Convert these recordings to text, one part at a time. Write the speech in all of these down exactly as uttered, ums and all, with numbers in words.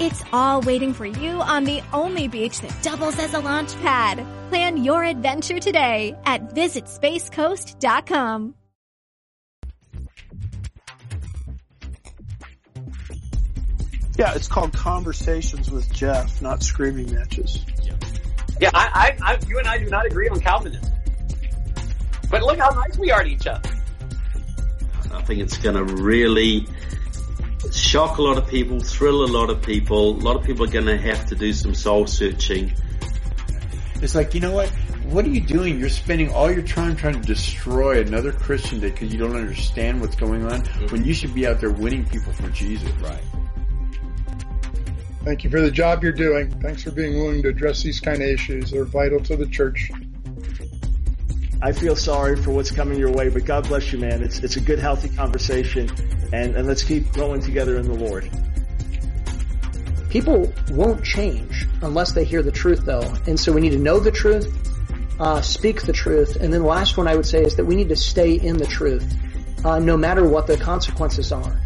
It's all waiting for you on the only beach that doubles as a launch pad. Plan your adventure today at visit space coast dot com. Yeah, it's called Conversations with Jeff, not screaming matches. Yeah, yeah I, I, I, you and I do not agree on Calvinism. But look how nice we are to each other. I think it's going to really shock a lot of people, thrill a lot of people. A lot of people are going to have to do some soul searching. It's like, you know what? What are you doing? You're spending all your time trying to destroy another Christian because you don't understand what's going on when you should be out there winning people for Jesus. Right. Thank you for the job you're doing. Thanks for being willing to address these kind of issues. They're vital to the church. I feel sorry for what's coming your way, but God bless you, man. It's it's a good, healthy conversation, and, and let's keep growing together in the Lord. People won't change unless they hear the truth, though. And so we need to know the truth, uh, speak the truth, and then the last one I would say is that we need to stay in the truth, uh, no matter what the consequences are.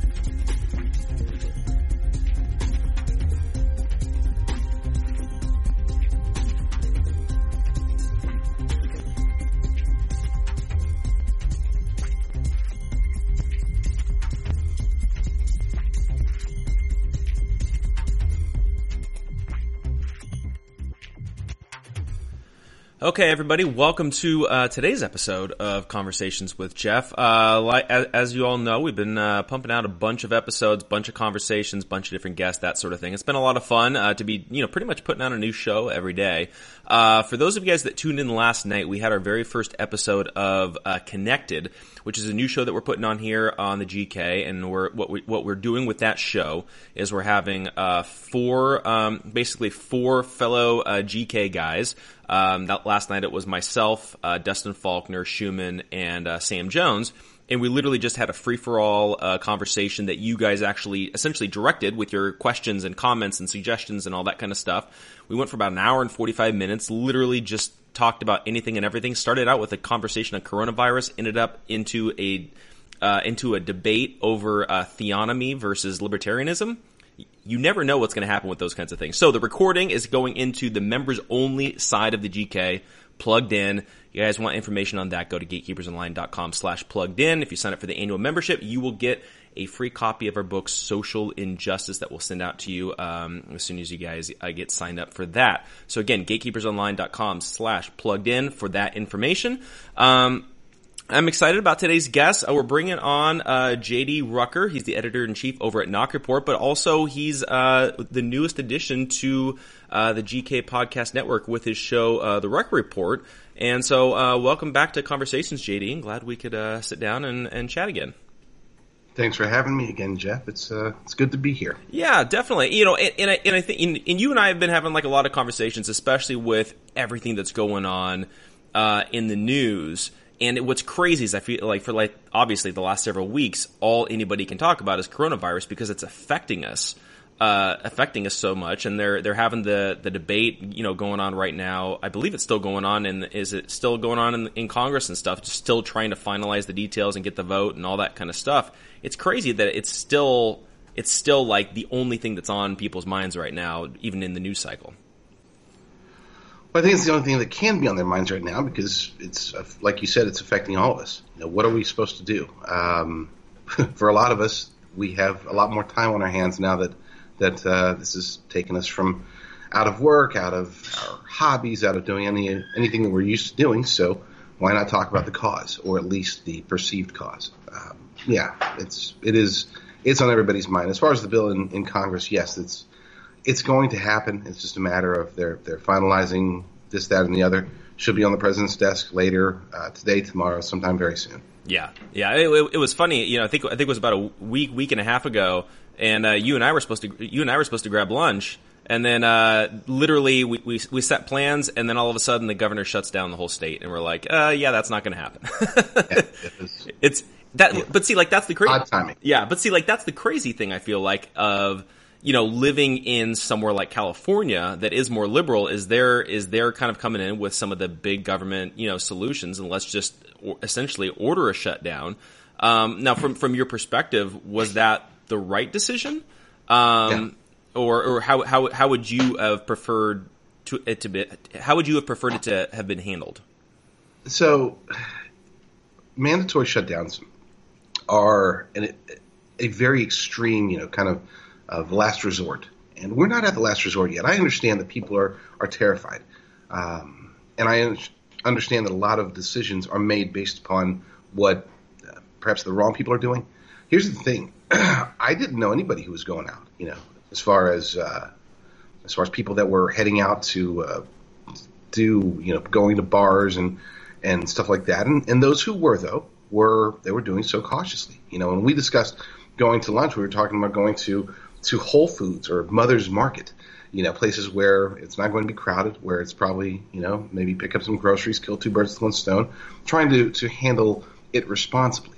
Okay, everybody, welcome to uh, today's episode of Conversations with Jeff. Uh, like, as, as you all know, we've been uh, pumping out a bunch of episodes, bunch of conversations, bunch of different guests, that sort of thing. It's been a lot of fun uh, to be, you know, pretty much putting out a new show every day. Uh, for those of you guys that tuned in last night, we had our very first episode of uh, Connected, which is a new show that we're putting on here on the G K. And we're what we what we're doing with that show is we're having uh, four, um, basically four fellow uh, G K guys. Um, that last night it was myself, uh, Dustin Faulkner, Schumann, and uh, Sam Jones. And we literally just had a free-for-all uh, conversation that you guys actually essentially directed with your questions and comments and suggestions and all that kind of stuff. We went for about an hour and forty-five minutes, literally just talked about anything and everything. Started out with a conversation on coronavirus, ended up into a uh, into a debate over uh, theonomy versus libertarianism. You never know what's going to happen with those kinds of things. So the recording is going into the members-only side of the G K, plugged in. You guys want information on that, go to gatekeepersonline.com slash plugged in. If you sign up for the annual membership, you will get a free copy of our book, Social Injustice, that we'll send out to you um, as soon as you guys uh, get signed up for that. So again, gatekeepersonline.com slash plugged in for that information. Um I'm excited about today's guest. Uh, we're bringing on uh J D Rucker. He's the editor-in-chief over at N O Q Report, but also he's uh the newest addition to uh the G K Podcast Network with his show, uh The Rucker Report. And so uh welcome back to Conversations, J D. I'm glad we could uh sit down and, and chat again. Thanks for having me again, Jeff. It's uh, it's good to be here. Yeah, definitely. You know, and, and I and I think and, and you and I have been having like a lot of conversations, especially with everything that's going on uh in the news. And what's crazy is I feel like for like obviously the last several weeks, all anybody can talk about is coronavirus because it's affecting us, uh, affecting us so much. And they're they're having the the debate, you know, going on right now. I believe it's still going on, and is it still going on in, in Congress and stuff? Just still trying to finalize the details and get the vote and all that kind of stuff. It's crazy that it's still it's still like the only thing that's on people's minds right now, even in the news cycle. Well, I think it's the only thing that can be on their minds right now because it's, like you said, it's affecting all of us. You know, what are we supposed to do? Um, for a lot of us, we have a lot more time on our hands now that that uh, this has taken us from out of work, out of our hobbies, out of doing any anything that we're used to doing. So why not talk about the cause, or at least the perceived cause? Um, yeah, it's it is it's on everybody's mind. As far as the bill in, in Congress, yes, it's. It's going to happen. It's just a matter of they're, they're finalizing this, that, and the other. Should be on the president's desk later uh, today, tomorrow, sometime very soon. Yeah, yeah. It, it, it was funny. You know, I think I think it was about a week, week and a half ago, and uh, you and I were supposed to you and I were supposed to grab lunch. And then uh, literally we, we we set plans, and then all of a sudden the governor shuts down the whole state, and we're like, uh, yeah, that's not going to happen. yeah, it was, it's that, yeah. but see, like that's the crazy. Odd timing. Yeah, but see, like that's the crazy thing I feel like of you know living in somewhere like California that is more liberal is they're is they're kind of coming in with some of the big government you know solutions, and let's just essentially order a shutdown. Um, now, from from your perspective, was that the right decision? Um, yeah. Or, or how how how would you have preferred to it to be? How would you have preferred it to have been handled? So, mandatory shutdowns are an, a very extreme, you know, kind of of last resort, and we're not at the last resort yet. I understand that people are are terrified, um, and I understand that a lot of decisions are made based upon what uh, perhaps the wrong people are doing. Here's the thing: I didn't know anybody who was going out, you know. As far as uh, as far as people that were heading out to uh, do, you know, going to bars and, and stuff like that, and, and those who were though were they were doing so cautiously, you know. And we discussed going to lunch. We were talking about going to to Whole Foods or Mother's Market, you know, places where it's not going to be crowded, where it's probably, you know, maybe pick up some groceries, kill two birds with one stone, trying to, to handle it responsibly.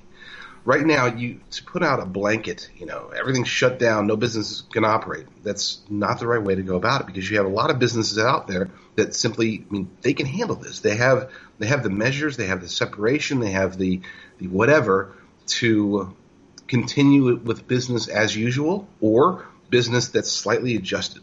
Right now, you to put out a blanket, you know, everything's shut down, no business can operate. That's not the right way to go about it, because you have a lot of businesses out there that simply, I mean, they can handle this. They have they have the measures, they have the separation, they have the, the whatever to continue with business as usual or business that's slightly adjusted.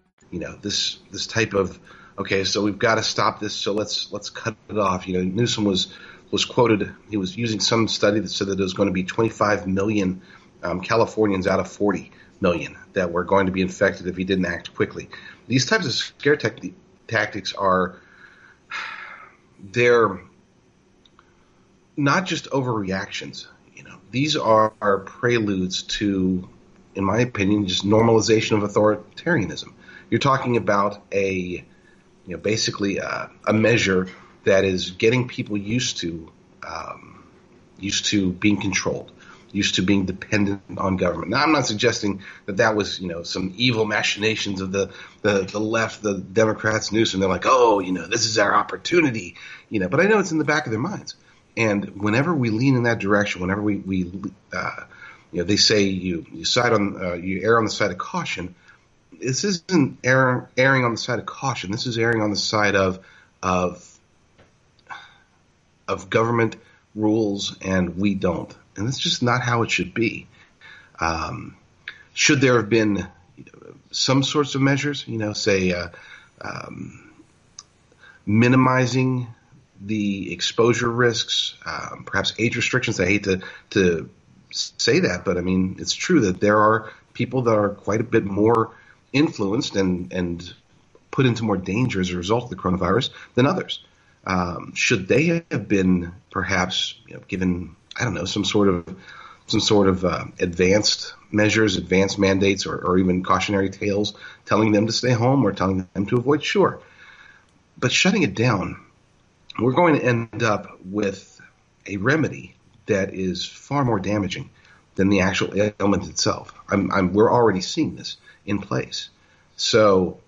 You know, this this type of, okay, so we've got to stop this, so let's let's cut it off. You know, Newsom was was quoted, he was using some study that said that there was going to be twenty-five million um, Californians out of forty million that were going to be infected if he didn't act quickly. These types of scare tech- tactics are, they're not just overreactions, you know. These are, are preludes to, in my opinion, just normalization of authoritarianism. You're talking about a, you know, basically a, a measure that is getting people used to, um, used to being controlled, used to being dependent on government. Now, I'm not suggesting that that was, you know, some evil machinations of the, the, the left, the Democrats, Newsom. They're like, oh, you know, this is our opportunity, you know. But I know it's in the back of their minds. And whenever we lean in that direction, whenever we, we uh, you know, they say you you side on uh, you err on the side of caution. This isn't err, erring on the side of caution. This is erring on the side of of of government rules, and we don't. And that's just not how it should be. Um, should there have been you know, some sorts of measures, you know, say uh, um, minimizing the exposure risks, um, perhaps age restrictions? I hate to, to say that, but, I mean, it's true that there are people that are quite a bit more influenced and, and put into more danger as a result of the coronavirus than others. Um, should they have been perhaps you know, given I don't know some sort of some sort of uh, advanced measures, advanced mandates, or, or even cautionary tales telling them to stay home or telling them to avoid? Sure, But shutting it down, we're going to end up with a remedy that is far more damaging than the actual ailment itself. I'm, I'm, we're already seeing this in place. So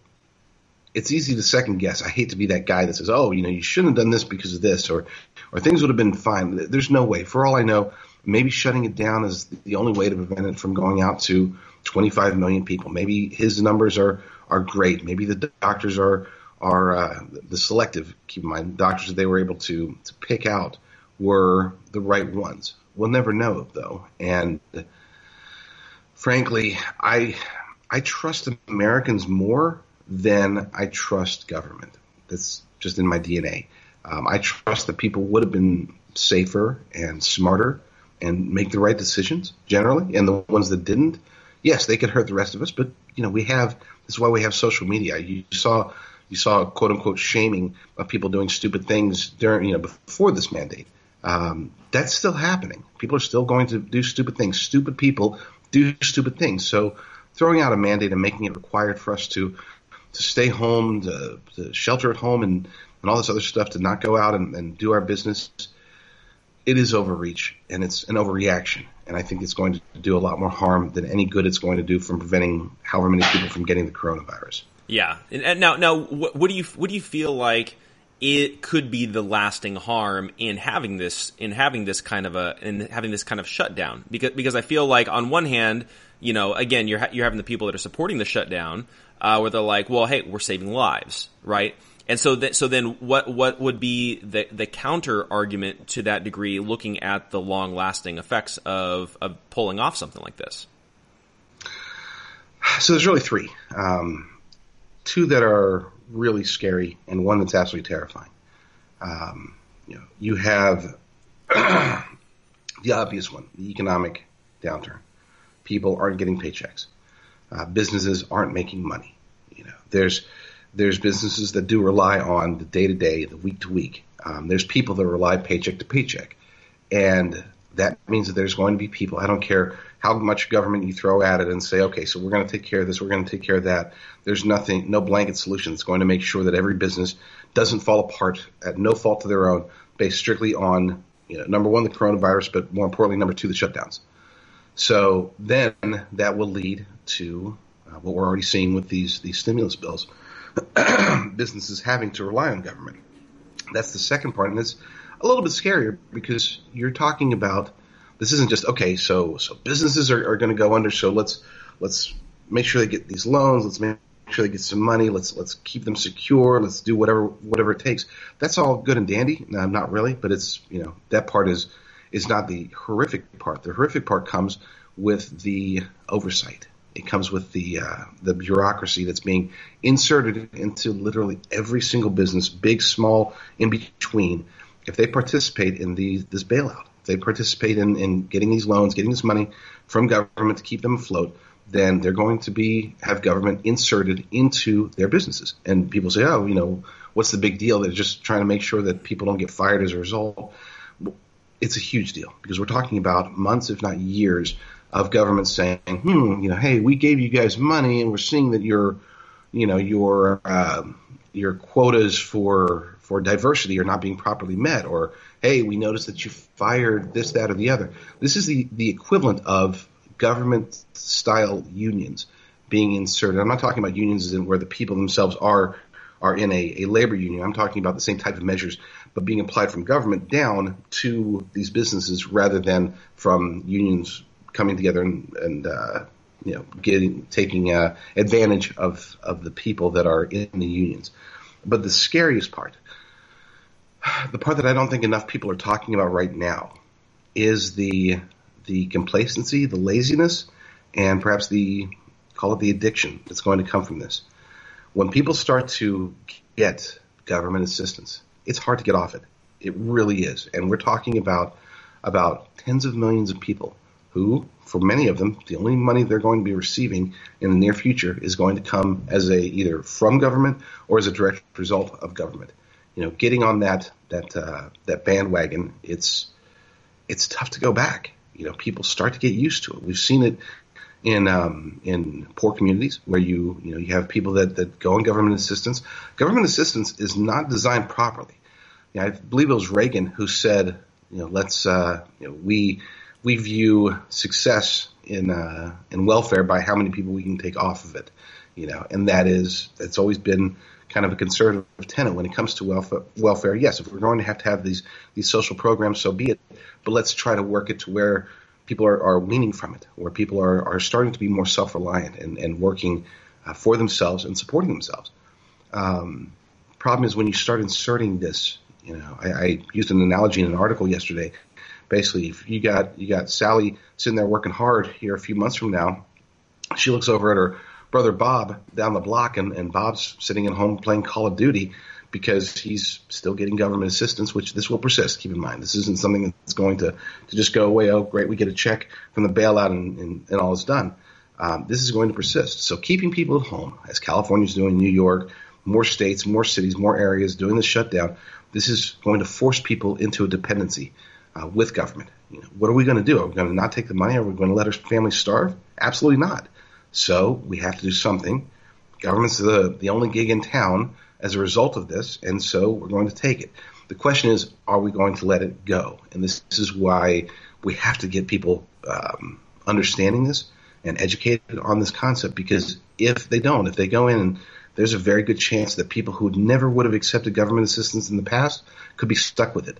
it's easy to second guess. I hate to be that guy that says, oh, you know, you shouldn't have done this because of this, or, or things would have been fine. There's no way. For all I know, maybe shutting it down is the only way to prevent it from going out to twenty-five million people. Maybe his numbers are, are great. Maybe the doctors are are uh, the selective, keep in mind, doctors that they were able to, to pick out were the right ones. We'll never know, though. And frankly, I I trust Americans more than I trust government. That's just in my D N A. Um, I trust that people would have been safer and smarter and make the right decisions generally. And the ones that didn't, yes, they could hurt the rest of us. But, you know, we have – that's why we have social media. You saw you saw quote-unquote shaming of people doing stupid things during, you know, before this mandate. Um, that's still happening. People are still going to do stupid things. Stupid people do stupid things. So throwing out a mandate and making it required for us to to stay home, to, to shelter at home, and, and all this other stuff, to not go out and, and do our business, it is overreach, and it's an overreaction. And I think it's going to do a lot more harm than any good it's going to do from preventing however many people from getting the coronavirus. Yeah. And now, now, what, what do you what do you feel like it could be the lasting harm in having this, in having this kind of a, in having this kind of shutdown? Because, because I feel like on one hand, you know, again, you're, ha- you're having the people that are supporting the shutdown, uh, where they're like, well, hey, we're saving lives, right? And so that, so then what, what would be the, the counter argument to that degree, looking at the long lasting effects of, of pulling off something like this? So there's really three, um, two that are really scary and one that's absolutely terrifying. Um, you know, you have the obvious one, the economic downturn. People aren't getting paychecks. Uh, businesses aren't making money. You know, there's there's businesses that do rely on the day to day, the week to week. Um, there's people that rely paycheck to paycheck, and that means that there's going to be people. I don't care how much government you throw at it and say, okay, so we're going to take care of this, we're going to take care of that. There's nothing, no blanket solution that's going to make sure that every business doesn't fall apart at no fault to their own, based strictly on, you know, number one, the coronavirus, but more importantly, number two, the shutdowns. So then that will lead to uh, what we're already seeing with these, these stimulus bills, businesses having to rely on government. That's the second part, and it's a little bit scarier because you're talking about, this isn't just, okay, so so businesses are, are going to go under, so let's let's make sure they get these loans, let's make sure they get some money, let's let's keep them secure, let's do whatever whatever it takes. That's all good and dandy. No, not really, but it's, you know, that part is is not the horrific part. The horrific part comes with the oversight. It comes with the uh, the bureaucracy that's being inserted into literally every single business, big, small, in between, if they participate in the, this bailout. They participate in, in getting these loans, getting this money from government to keep them afloat, then they're going to be have government inserted into their businesses. And people say, oh, you know, what's the big deal? They're just trying to make sure that people don't get fired as a result. It's a huge deal because we're talking about months, if not years, of government saying, hmm, you know, hey, we gave you guys money and we're seeing that your, you know, your uh, your quotas for for diversity are not being properly met, or hey, we noticed that you fired this, that, or the other. This is the, the equivalent of government-style unions being inserted. I'm not talking about unions as in where the people themselves are are in a, a labor union. I'm talking about the same type of measures, but being applied from government down to these businesses rather than from unions coming together and, and uh, you know, getting taking uh, advantage of, of the people that are in the unions. But the scariest part, the part that I don't think enough people are talking about right now, is the the complacency, the laziness, and perhaps the, call it the addiction that's going to come from this. When people start to get government assistance, it's hard to get off it. It really is. And we're talking about about tens of millions of people who, for many of them, the only money they're going to be receiving in the near future is going to come as a either from government or as a direct result of government. You know, getting on that that uh, that bandwagon, it's it's tough to go back. You know, people start to get used to it. We've seen it in um, in poor communities where you you know you have people that, that go on government assistance. Government assistance is not designed properly. You know, I believe it was Reagan who said, you know, let's uh, you know, we we view success in uh, in welfare by how many people we can take off of it. You know, and that is that's always been kind of a conservative tenet when it comes to welfare. Welfare, yes, if we're going to have to have these these social programs, so be it. But let's try to work it to where people are, are weaning from it, where people are, are starting to be more self-reliant and, and working uh, for themselves and supporting themselves. Um, problem is when you start inserting this, you know, I, I used an analogy in an article yesterday. Basically, if you got you got Sally sitting there working hard here a few months from now, she looks over at her brother Bob down the block, and, and Bob's sitting at home playing Call of Duty because he's still getting government assistance, which this will persist. Keep in mind, this isn't something that's going to, to just go away. Oh, great, we get a check from the bailout and, and, and all is done. Um, this is going to persist. So keeping people at home, as California's doing, New York, more states, more cities, more areas doing the shutdown, this is going to force people into a dependency uh, with government. You know, what are we going to do? Are we going to not take the money? Are we going to let our families starve? Absolutely not. So we have to do something. Government's the, the only gig in town as a result of this, and so we're going to take it. The question is, are we going to let it go? And this, this is why we have to get people um, understanding this and educated on this concept, because if they don't, if they go in, and there's a very good chance that people who never would have accepted government assistance in the past could be stuck with it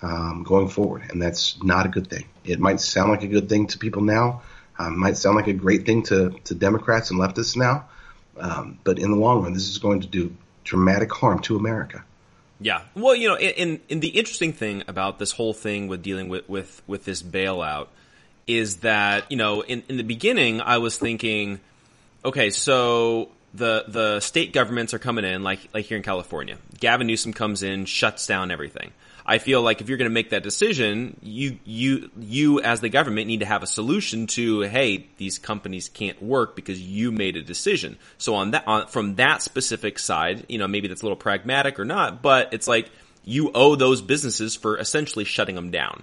um, going forward, and that's not a good thing. It might sound like a good thing to people now. Um, might sound like a great thing to, to Democrats and leftists now, um, but in the long run, this is going to do dramatic harm to America. Yeah. Well, you know, and, and the interesting thing about this whole thing with dealing with, with, with this bailout is that, you know, in, in the beginning, I was thinking, okay, so the the state governments are coming in, like like here in California. Gavin Newsom comes in, shuts down everything. I feel like if you're going to make that decision, you you you as the government need to have a solution to, hey, these companies can't work because you made a decision. So on that, on, from that specific side, you know, maybe that's a little pragmatic or not, but it's like you owe those businesses for essentially shutting them down.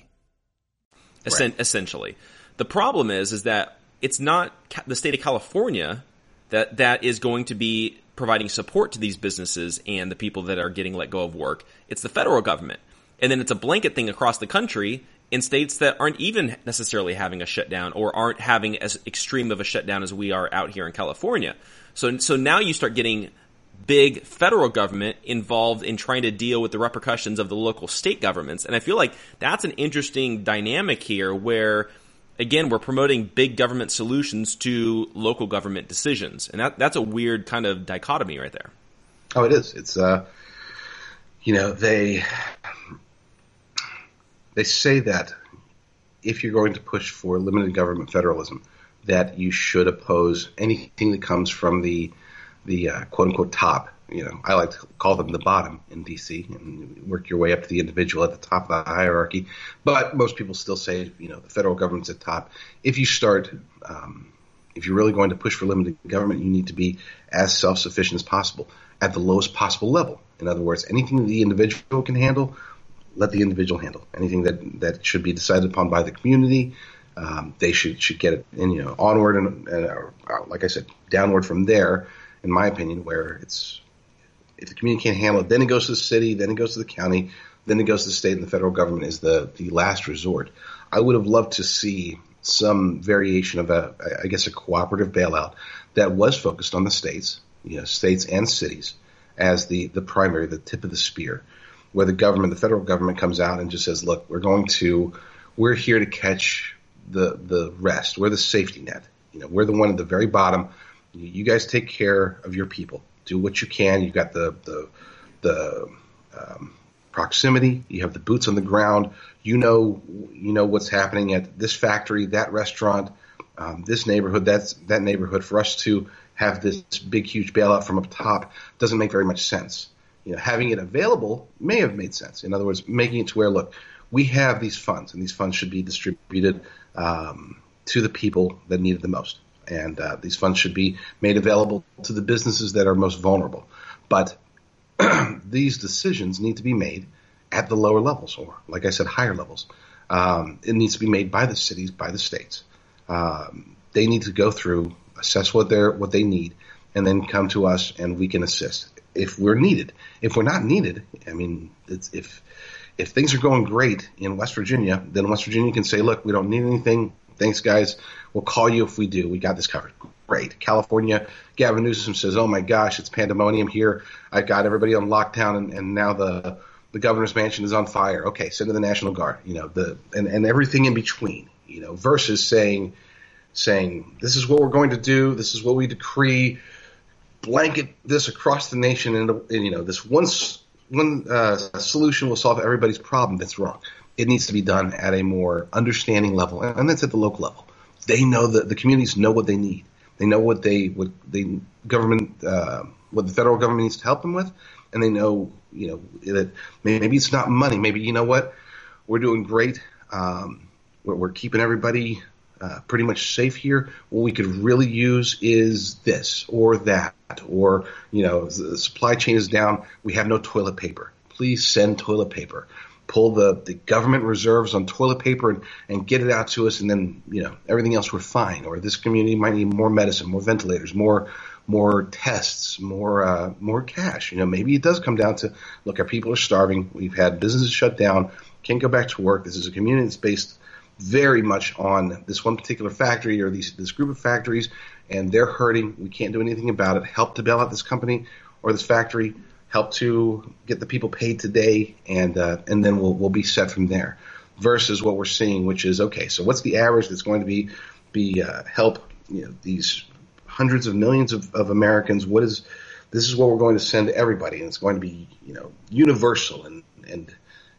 Essen- right. Essentially. The problem is, is that it's not ca- the state of California that, that is going to be providing support to these businesses and the people that are getting let go of work. It's the federal government. And then it's a blanket thing across the country in states that aren't even necessarily having a shutdown or aren't having as extreme of a shutdown as we are out here in California. So, so now you start getting big federal government involved in trying to deal with the repercussions of the local state governments. And I feel like that's an interesting dynamic here where, again, we're promoting big government solutions to local government decisions. And that, that's a weird kind of dichotomy right there. Oh, it is. It's, uh, you know, they, they say that if you're going to push for limited government federalism, that you should oppose anything that comes from the the uh, quote-unquote top. You know, I like to call them the bottom in D C, and work your way up to the individual at the top of the hierarchy. But most people still say, you know, the federal government's at top. If you start um, If you're really going to push for limited government, you need to be as self-sufficient as possible at the lowest possible level. In other words, anything the individual can handle, let the individual handle. Anything that, that should be decided upon by the community, um, they should should get it in, you know, onward and, and uh, like I said, downward from there, in my opinion, where it's if the community can't handle it, then it goes to the city, then it goes to the county, then it goes to the state, and the federal government is the, the last resort. I would have loved to see some variation of a, I guess, a cooperative bailout that was focused on the states, you know, states and cities as the, the primary, the tip of the spear, where the government, the federal government comes out and just says, look, we're going to, we're here to catch the, the rest. We're the safety net. You know, we're the one at the very bottom. You guys take care of your people. Do what you can. You've got the, the, the, um, proximity. You have the boots on the ground. You know, you know what's happening at this factory, that restaurant, um, this neighborhood, that's that neighborhood. For us to have this big, huge bailout from up top doesn't make very much sense. You know, having it available may have made sense. In other words, making it to where, look, we have these funds, and these funds should be distributed um, to the people that need it the most, and uh, these funds should be made available to the businesses that are most vulnerable. But these decisions need to be made at the lower levels, or, like I said, higher levels. Um, it needs to be made by the cities, by the states. Um, they need to go through, assess what they're what they need, and then come to us, and we can assist if we're needed. If we're not needed, I mean, it's, if if things are going great in West Virginia, then West Virginia can say, look, we don't need anything. Thanks, guys. We'll call you if we do. We got this covered. Great. California, Gavin Newsom says, oh, my gosh, it's pandemonium here. I've got everybody on lockdown, and, and now the the governor's mansion is on fire. Okay, send to the National Guard, you know, the and, and everything in between, you know, versus saying, saying this is what we're going to do. This is what we decree. Blanket this across the nation, and, and you know, this one, one uh, solution will solve everybody's problem. That's wrong. It needs to be done at a more understanding level, and that's at the local level. They know that the communities know what they need. They know what they what the government, uh, what the federal government needs to help them with, and they know, you know, that maybe it's not money. Maybe, you know what, we're doing great. Um, we're, we're keeping everybody uh, pretty much safe here. What we could really use is this or that, or, you know, the supply chain is down. We have no toilet paper. Please send toilet paper. Pull the, the government reserves on toilet paper and, and get it out to us, and then, you know, everything else we're fine. Or this community might need more medicine, more ventilators, more more tests, more uh, more cash. You know, maybe it does come down to, look, our people are starving. We've had businesses shut down, can't go back to work. This is a community that's based very much on this one particular factory or these this group of factories, and they're hurting. We can't do anything about it. Help to bail out this company or this factory. Help to get the people paid today, and uh, and then we'll we'll be set from there. Versus what we're seeing, which is, okay, so what's the average that's going to be be uh, help, you know, these hundreds of millions of, of Americans? What is this is what we're going to send to everybody, and it's going to be, you know, universal, and and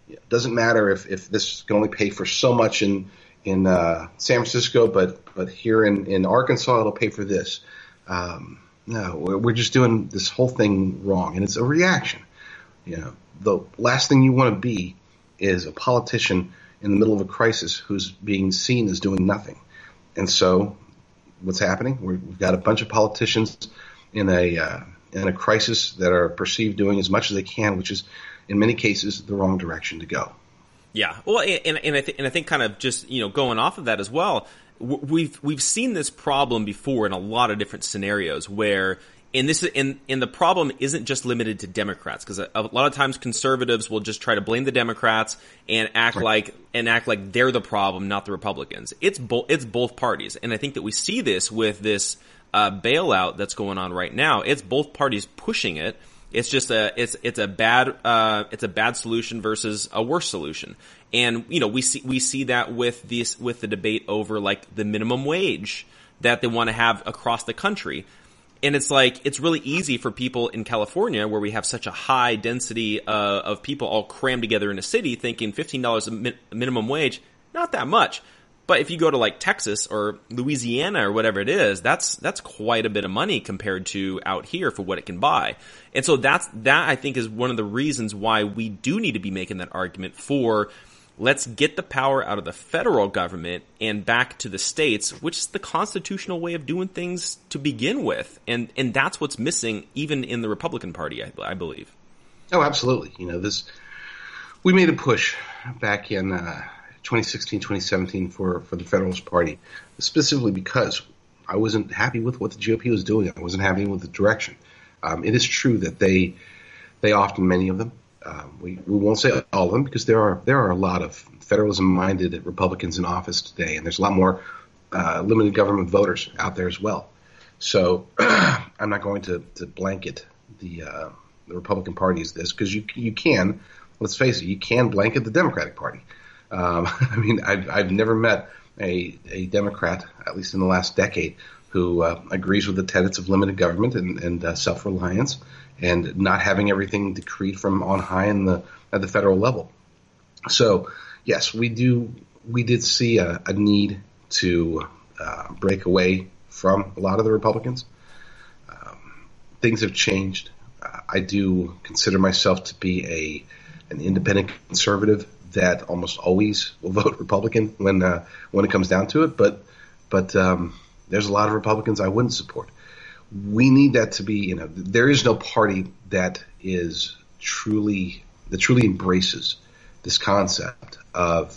you know, doesn't matter if, if this can only pay for so much in in uh, San Francisco, but but here in, in Arkansas it'll pay for this. Um, No, we're just doing this whole thing wrong, and it's a reaction. You know, the last thing you want to be is a politician in the middle of a crisis who's being seen as doing nothing. And so, what's happening? We've got a bunch of politicians in a uh, in a crisis that are perceived doing as much as they can, which is, in many cases, the wrong direction to go. Yeah, well, and and I th- and I think kind of just, you know, going off of that as well. We've we've seen this problem before in a lot of different scenarios where, and this and and the problem isn't just limited to Democrats, because a, a lot of times conservatives will just try to blame the Democrats and act right. like and act like they're the problem, not the Republicans. It's both it's both parties, and I think that we see this with this uh, bailout that's going on right now. It's both parties pushing it. It's just a it's it's a bad uh it's a bad solution versus a worse solution. And, you know, we see we see that with this with the debate over, like, the minimum wage that they want to have across the country. And it's like, it's really easy for people in California, where we have such a high density uh, of people all crammed together in a city, thinking fifteen dollars a mi- minimum wage, not that much. But if you go to, like, Texas or Louisiana or whatever it is, that's that's quite a bit of money compared to out here for what it can buy. And so that's that I think is one of the reasons why we do need to be making that argument for Let's get the power out of the federal government and back to the states, which is the constitutional way of doing things to begin with. And and that's what's missing even in the Republican Party, I, I believe. Oh, absolutely. You know, this we made a push back in uh, twenty sixteen, twenty seventeen for, for the Federalist Party, specifically because I wasn't happy with what the G O P was doing. I wasn't happy with the direction. Um, it is true that they they often, many of them, Um, we, we won't say all of them because there are there are a lot of federalism-minded Republicans in office today, and there's a lot more uh, limited government voters out there as well. So I'm not going to, to blanket the, uh, the Republican Party as this, because you you can, let's face it, you can blanket the Democratic Party. Um, I mean, I've, I've never met a, a Democrat, at least in the last decade, who uh, agrees with the tenets of limited government and, and uh, self-reliance and not having everything decreed from on high in the at the federal level. So, yes, we do. We did see a, a need to uh, break away from a lot of the Republicans. Um, things have changed. Uh, I do consider myself to be a an independent conservative that almost always will vote Republican when uh, when it comes down to it. But but. Um, There's a lot of Republicans I wouldn't support. We need that to be, you know, there is no party that is truly, that truly embraces this concept of,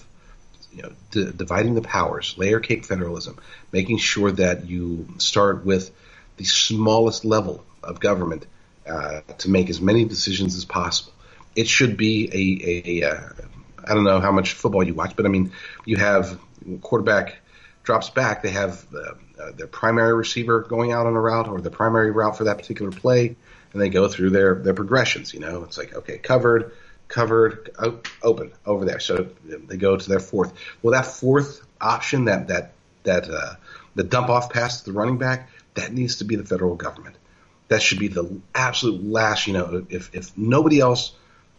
you know, d- dividing the powers, layer cake federalism, making sure that you start with the smallest level of government uh, to make as many decisions as possible. It should be a, a, a uh, I don't know how much football you watch, but I mean, you have quarterback drops back, they have uh, uh, their primary receiver going out on a route or the primary route for that particular play, and they go through their, their progressions. You know, it's like, okay, covered, covered, op- open, over there. So they go to their fourth. Well, that fourth option, that that that uh, the dump-off pass to the running back, that needs to be the federal government. That should be the absolute last, you know, if, if nobody else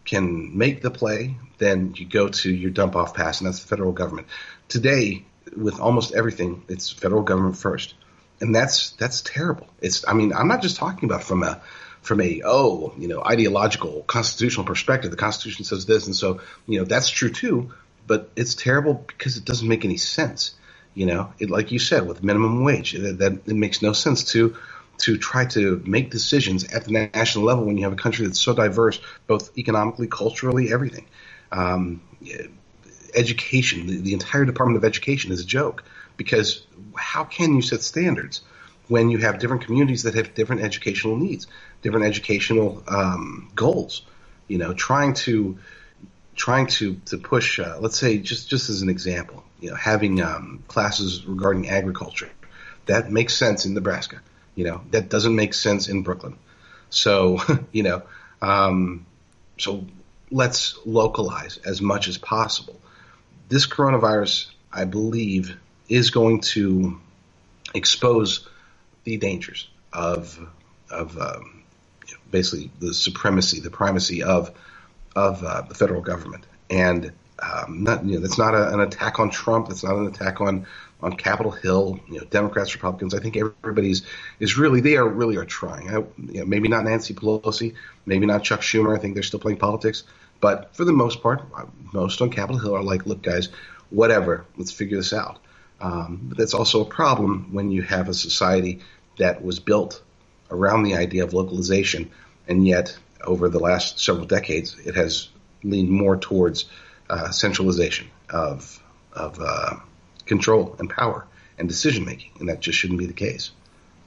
can make the play, then you go to your dump-off pass, and that's the federal government. Today, with almost everything, it's federal government first, and that's that's terrible. It's I mean I'm not just talking about from a from a oh you know ideological constitutional perspective. The Constitution says this, and so you know that's true too. But it's terrible because it doesn't make any sense. You know, it, like you said, with minimum wage, that, that it makes no sense to to try to make decisions at the national level when you have a country that's so diverse, both economically, culturally, everything. Um, yeah, Education, the, the entire Department of Education is a joke, because how can you set standards when you have different communities that have different educational needs, different educational um, goals? You know, trying to trying to to push, uh, let's say, just just as an example, you know, having um, classes regarding agriculture that makes sense in Nebraska. You know, that doesn't make sense in Brooklyn. So you know, um, so let's localize as much as possible. This coronavirus, I believe, is going to expose the dangers of of um, basically the supremacy, the primacy of of uh, the federal government. And um, not, you know, that's not a, an attack on Trump. That's not an attack on, on Capitol Hill. You know, Democrats, Republicans. I think everybody's is really they are really are trying. I, you know, maybe not Nancy Pelosi, maybe not Chuck Schumer. I think they're still playing politics. But for the most part, most on Capitol Hill are like, look, guys, whatever, let's figure this out. Um, but that's also a problem when you have a society that was built around the idea of localization, and yet over the last several decades, it has leaned more towards uh, centralization of, of uh, control and power and decision-making, and that just shouldn't be the case.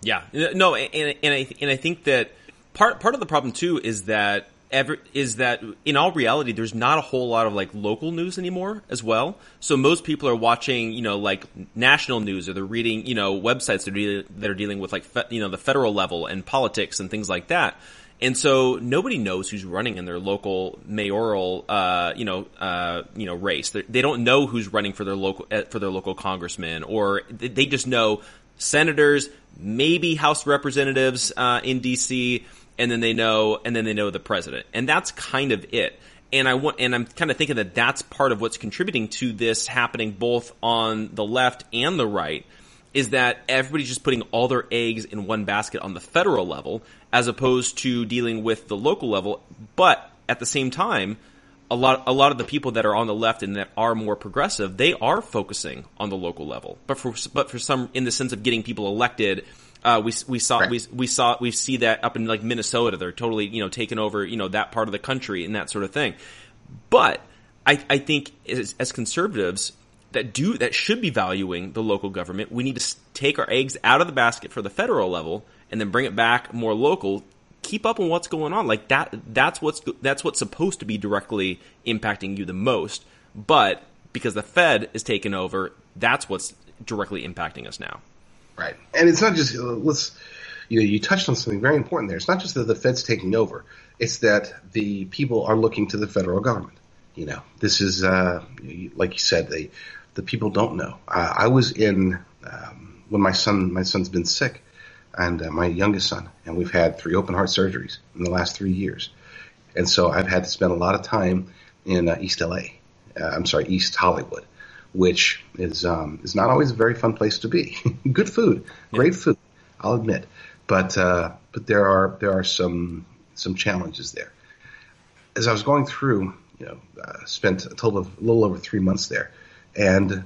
Yeah. No, and, and, I, and I think that part part of the problem, too, is that Ever, is that in all reality, there's not a whole lot of like local news anymore as well. So most people are watching, you know, like national news, or they're reading, you know, websites that are, de- that are dealing with like, fe- you know, the federal level and politics and things like that. And so nobody knows who's running in their local mayoral, uh, you know, uh, you know, race. They're, they don't know who's running for their local, for their local congressman, or they just know senators, maybe House representatives, uh, in D C, and then they know, and then they know the president, and that's kind of it. And I want, and I'm kind of thinking that that's part of what's contributing to this happening, both on the left and the right, is that everybody's just putting all their eggs in one basket on the federal level, as opposed to dealing with the local level. But at the same time, a lot a lot of the people that are on the left and that are more progressive, they are focusing on the local level. But for but for some, in the sense of getting people elected, uh, we we saw right. we we saw we see that up in like Minnesota, they're totally you know taking over you know that part of the country and that sort of thing. But I I think as, as conservatives that do that should be valuing the local government, we need to take our eggs out of the basket for the federal level and then bring it back more local. Keep up on what's going on. Like that, that's what's, that's what's supposed to be directly impacting you the most. But because the Fed is taking over, that's what's directly impacting us now. Right. And it's not just, let's, you know, you touched on something very important there. It's not just that the Fed's taking over. It's that the people are looking to the federal government. You know, this is, uh, like you said, they, the people don't know. Uh, I was in, um, when my son, my son's been sick. And uh, my youngest son, and we've had three open heart surgeries in the last three years. And so I've had to spend a lot of time in uh, East L A, uh, I'm sorry, East Hollywood, which is um, is not always a very fun place to be. Good food, great food, I'll admit. But uh, but there are there are some some challenges there. As I was going through, you know, uh, spent a total of a little over three months there, and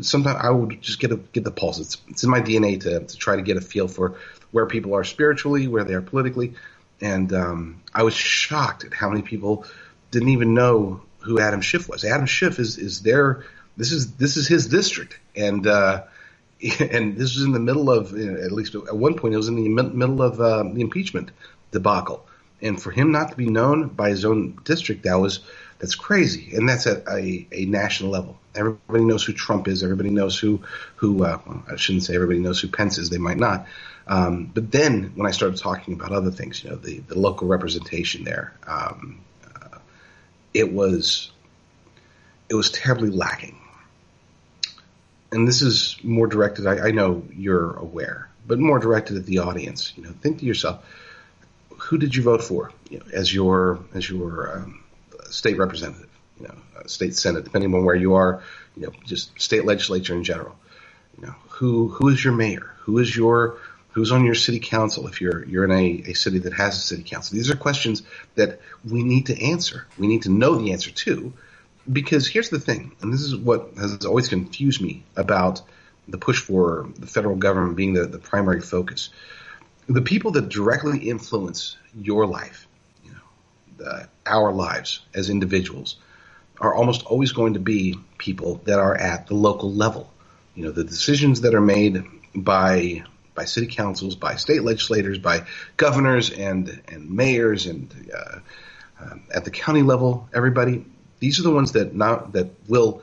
sometimes I would just get a, get the pulse. It's, it's in my D N A to, to try to get a feel for where people are spiritually, where they are politically. And um, I was shocked at how many people didn't even know who Adam Schiff was. Adam Schiff is, is their this is this is his district, and uh, and this was in the middle of, at least at one point, it was in the middle of uh, the impeachment debacle. And for him not to be known by his own district, that was that's crazy, and that's at a, a national level. Everybody knows who Trump is. Everybody knows who, who uh, well, I shouldn't say everybody knows who Pence is. They might not. Um, but then when I started talking about other things, you know, the, the local representation there, um, uh, it was it was terribly lacking. And this is more directed, I, I know you're aware, but more directed at the audience. You know, think to yourself, who did you vote for you know, as your as your um, state representative? You know, uh, state senate, depending on where you are, you know, just state legislature in general. You know, who who is your mayor? Who is your who's on your city council if you're you're in a, a city that has a city council? These are questions that we need to answer. We need to know the answer to, because here's the thing, and this is what has always confused me about the push for the federal government being the, the primary focus. The people that directly influence your life, you know, the, our lives as individuals, are almost always going to be people that are at the local level. You know, the decisions that are made by by city councils, by state legislators, by governors and and mayors, and uh, um, at the county level, everybody. These are the ones that not that will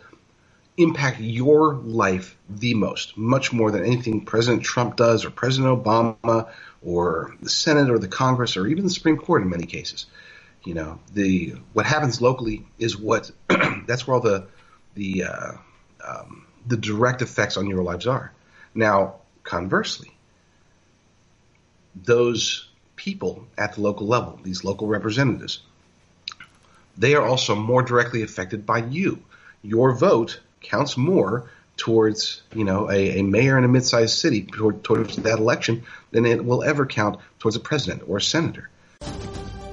impact your life the most, much more than anything President Trump does, or President Obama, or the Senate, or the Congress, or even the Supreme Court in many cases. You know, the what happens locally is what that's where all the the uh, um, the direct effects on your lives are. Now, conversely, those people at the local level, these local representatives, they are also more directly affected by you. Your vote counts more towards, you know, a, a mayor in a mid-sized city toward, towards that election than it will ever count towards a president or a senator.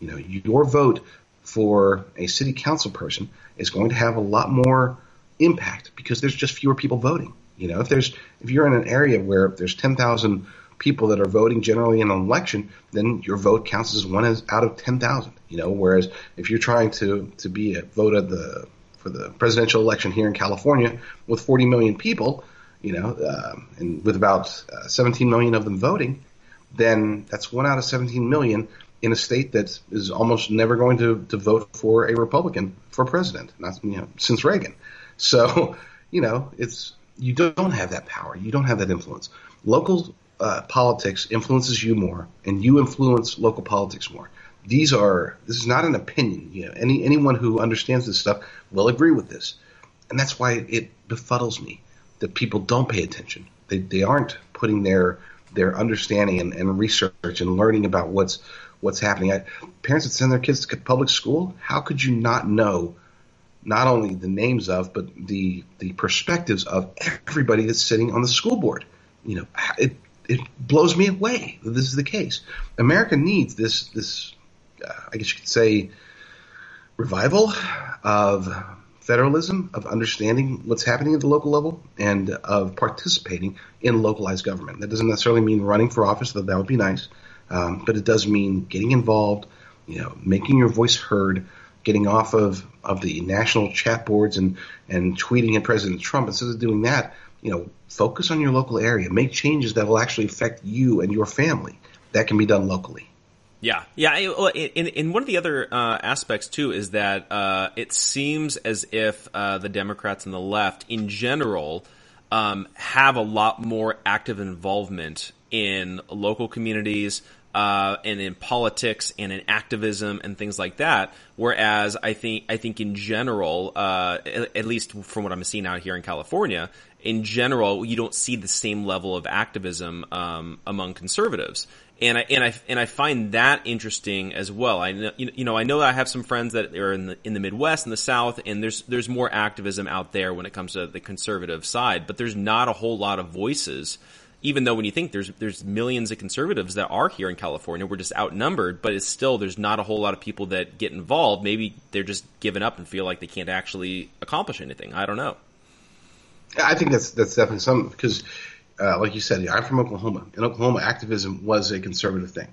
You know, your vote for a city council person is going to have a lot more impact because there's just fewer people voting. You know, if there's if you're in an area where there's ten thousand people that are voting generally in an election, then your vote counts as one out of ten thousand. You know, whereas if you're trying to to be a vote at the for the presidential election here in California with forty million people, you know, um, and with about uh, seventeen million of them voting, then that's one out of seventeen million in a state that is almost never going to, to vote for a Republican for president, not you know since Reagan. So, you know, it's you don't have that power. You don't have that influence. Local uh, politics influences you more, and you influence local politics more. These are this is not an opinion. You know, any anyone who understands this stuff will agree with this, and that's why it befuddles me that people don't pay attention. They they aren't putting their their understanding and, and research and learning about what's what's happening. I, parents that send their kids to public school, how could you not know not only the names of, but the the perspectives of everybody that's sitting on the school board? You know, it it blows me away that this is the case. America needs this, this uh, I guess you could say, revival of federalism, of understanding what's happening at the local level, and of participating in localized government. That doesn't necessarily mean running for office, though that would be nice. Um, but it does mean getting involved, you know, making your voice heard, getting off of, of the national chat boards and, and tweeting at President Trump. Instead of doing that, you know, focus on your local area. Make changes that will actually affect you and your family. That can be done locally. Yeah, yeah. And, and one of the other uh, aspects, too, is that uh, it seems as if uh, the Democrats and the left in general um, have a lot more active involvement in local communities, Uh, and in politics and in activism and things like that. Whereas I think, I think in general, uh, at, at least from what I'm seeing out here in California, in general, you don't see the same level of activism, um, among conservatives. And I, and I, and I find that interesting as well. I know, you know, I know I have some friends that are in the, in the Midwest and the South, and there's, there's more activism out there when it comes to the conservative side, but there's not a whole lot of voices. Even though when you think there's there's millions of conservatives that are here in California, we're just outnumbered, but it's still there's not a whole lot of people that get involved. Maybe they're just giving up and feel like they can't actually accomplish anything. I don't know. I think that's that's definitely something because, uh, like you said, I'm from Oklahoma. In Oklahoma, activism was a conservative thing.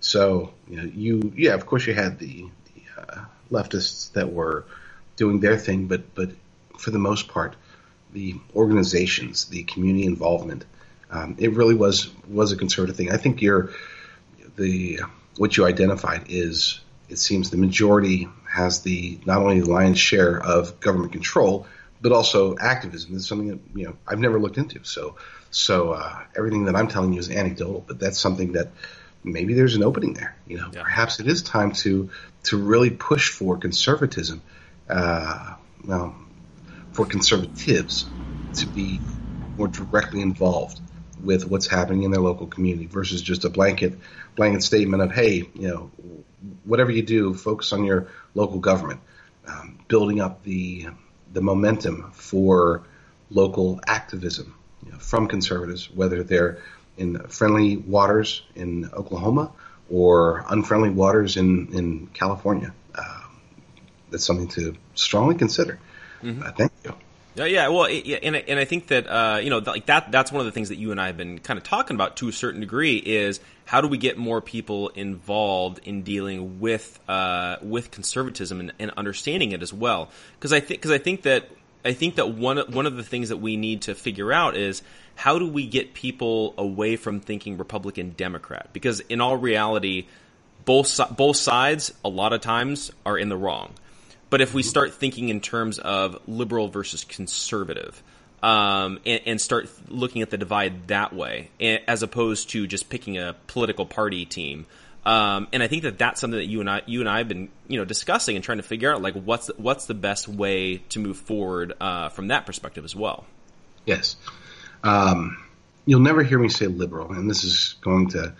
So you know, you yeah, of course you had the, the uh, leftists that were doing their thing, but but for the most part, the organizations, the community involvement. Um, it really was was a conservative thing. I think you're, the what you identified is, it seems the majority has the not only the lion's share of government control, but also activism. It's something that you know I've never looked into. So so uh, everything that I'm telling you is anecdotal, but that's something that maybe there's an opening there. You know, yeah. Perhaps it is time to to really push for conservatism, uh, well, for conservatives to be more directly involved with what's happening in their local community versus just a blanket blanket statement of, hey, you know, whatever you do, focus on your local government, um, building up the the momentum for local activism you know, from conservatives, whether they're in friendly waters in Oklahoma or unfriendly waters in, in California. Um, that's something to strongly consider. Mm-hmm. Uh, thank you. Yeah, yeah. Well, yeah, and and I think that uh, you know, like that. That's one of the things that you and I have been kind of talking about to a certain degree is how do we get more people involved in dealing with uh, with conservatism and, and understanding it as well. Because I think because I think that I think that one one of the things that we need to figure out is how do we get people away from thinking Republican Democrat? Because in all reality, both both sides a lot of times are in the wrong. But if we start thinking in terms of liberal versus conservative, um, and, and start looking at the divide that way, as opposed to just picking a political party team, um, and I think that that's something that you and I, you and I have been, you know, discussing and trying to figure out, like what's what's the best way to move forward uh, from that perspective as well. Yes, um, you'll never hear me say liberal, and this is going to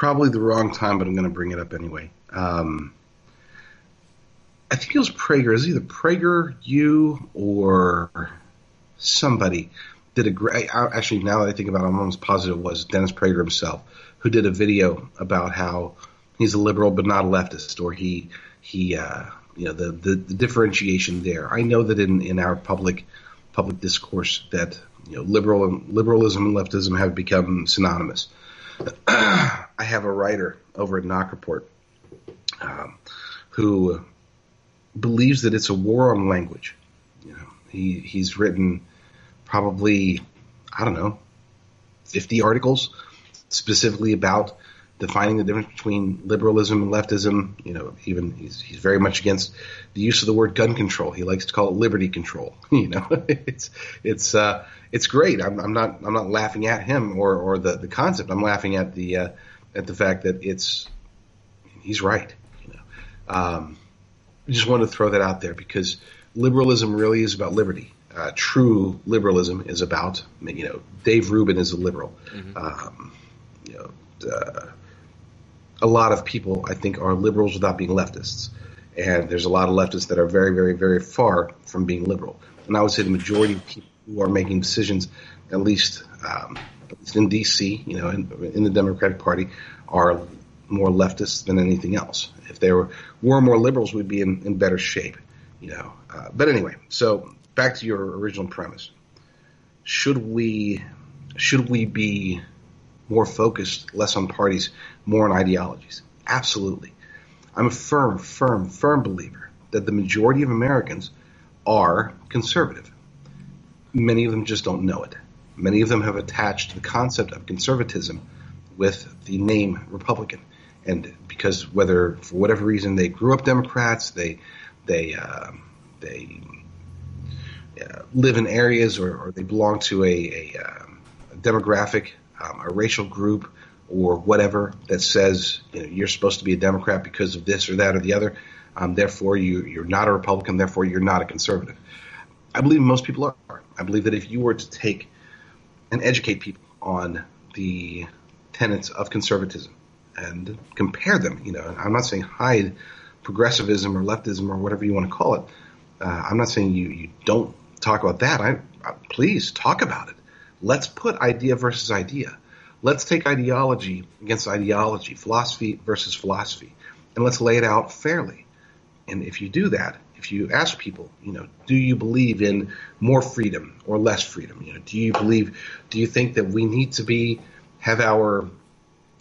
probably the wrong time, but I'm going to bring it up anyway. Um, I think it was Prager. It was either Prager, you, or somebody did a great – actually, now that I think about it, I'm almost positive it was Dennis Prager himself, who did a video about how he's a liberal but not a leftist, or he he uh, you know the, the the differentiation there. I know that in, in our public public discourse that you know liberal and liberalism and leftism have become synonymous. I have a writer over at N O Q Report um, who believes that it's a war on language. You know, he he's written probably I don't know fifty articles specifically about defining the difference between liberalism and leftism. You know, even he's he's very much against the use of the word gun control. He likes to call it liberty control. You know, it's it's uh, it's great. I'm, I'm not I'm not laughing at him or, or the, the concept. I'm laughing at the uh, at the fact that it's he's right. You know, um, I just wanted to throw that out there because liberalism really is about liberty. Uh, true liberalism is about you know Dave Rubin is a liberal. Mm-hmm. Um, you know. Uh, a lot of people, I think, are liberals without being leftists. And there's a lot of leftists that are very, very, very far from being liberal. And I would say the majority of people who are making decisions, at least, um, at least in D C, you know, in, in the Democratic Party, are more leftists than anything else. If there were, were more liberals, we'd be in, in better shape, you know. Uh, but anyway, so back to your original premise. Should we, should we be more focused, less on parties, more on ideologies? Absolutely. I'm a firm, firm, firm believer that the majority of Americans are conservative. Many of them just don't know it. Many of them have attached the concept of conservatism with the name Republican. And because whether, for whatever reason, they grew up Democrats, they they uh, they uh, live in areas or, or they belong to a, a, um, a demographic Um, a racial group or whatever that says you know, you're supposed to be a Democrat because of this or that or the other, um, therefore you, you're not a Republican, therefore you're not a conservative. I believe most people are. I believe that if you were to take and educate people on the tenets of conservatism and compare them, you know, I'm not saying hide progressivism or leftism or whatever you want to call it. Uh, I'm not saying you, you don't talk about that. I, I please talk about it. Let's put idea versus idea. Let's take ideology against ideology, philosophy versus philosophy, and let's lay it out fairly. And if you do that, if you ask people, you know, do you believe in more freedom or less freedom? You know, do you believe, do you think that we need to be, have our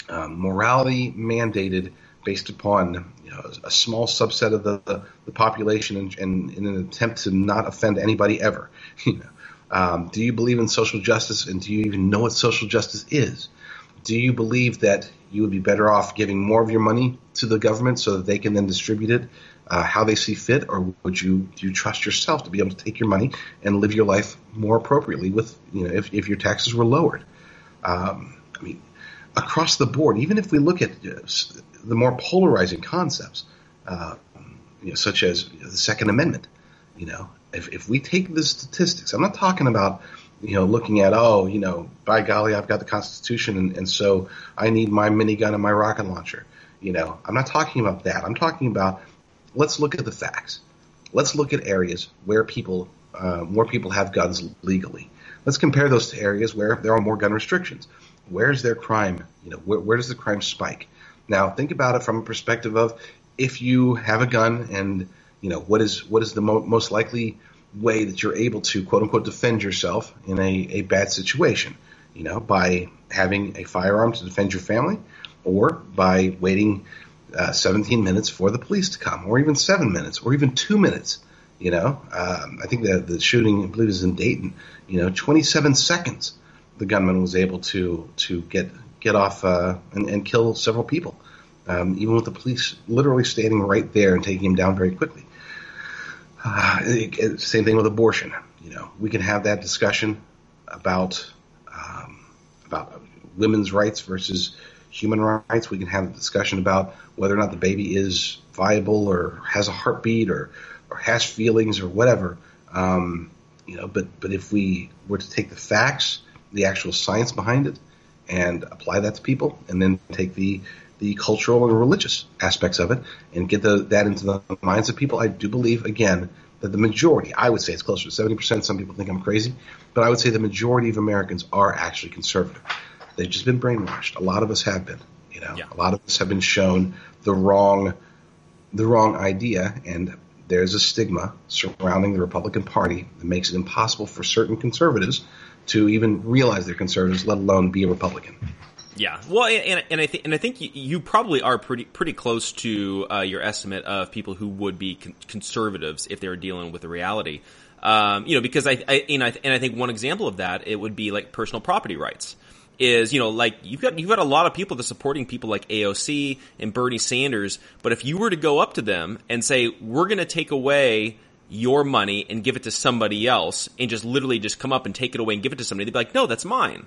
um, morality mandated based upon you know, a small subset of the, the, the population and, and in an attempt to not offend anybody ever, you know? Um, do you believe in social justice, and do you even know what social justice is? Do you believe that you would be better off giving more of your money to the government so that they can then distribute it uh, how they see fit, or would you do you trust yourself to be able to take your money and live your life more appropriately with you know if, if your taxes were lowered? Um, I mean, across the board, even if we look at uh, the more polarizing concepts, uh, you know, such as you know, the Second Amendment, you know. If if we take the statistics, I'm not talking about, you know, looking at, oh, you know, by golly, I've got the Constitution and, and so I need my minigun and my rocket launcher. You know, I'm not talking about that. I'm talking about let's look at the facts. Let's look at areas where people uh, more people have guns legally. Let's compare those to areas where there are more gun restrictions. Where's their crime? You know, where, where does the crime spike? Now, think about it from a perspective of if you have a gun and You know, what is what is the mo- most likely way that you're able to, quote unquote, defend yourself in a, a bad situation? You know, by having a firearm to defend your family or by waiting uh, seventeen minutes for the police to come, or even seven minutes or even two minutes. You know, um, I think the, the shooting, I believe, is in Dayton. You know, twenty-seven seconds the gunman was able to to get get off uh, and, and kill several people, um, even with the police literally standing right there and taking him down very quickly. Uh, same thing with abortion. You know, we can have that discussion about um, about women's rights versus human rights. We can have a discussion about whether or not the baby is viable or has a heartbeat or, or has feelings or whatever. Um, you know, but but if we were to take the facts, the actual science behind it, and apply that to people, and then take the the cultural and religious aspects of it and get the, that into the minds of people. I do believe, again, that the majority, I would say it's closer to seventy percent. Some people think I'm crazy, but I would say the majority of Americans are actually conservative. They've just been brainwashed. A lot of us have been, you know, yeah. A lot of us have been shown the wrong, the wrong idea, and there's a stigma surrounding the Republican Party that makes it impossible for certain conservatives to even realize they're conservatives, let alone be a Republican. Yeah, well, and, and I think and I think you, you probably are pretty pretty close to uh, your estimate of people who would be con- conservatives if they were dealing with the reality. Um, you know, because I, I and I and I think one example of that, it would be like personal property rights. Is, you know, like you've got you've got a lot of people that are supporting people like A O C and Bernie Sanders, but if you were to go up to them and say, we're going to take away your money and give it to somebody else, and just literally just come up and take it away and give it to somebody, they'd be like, no, that's mine.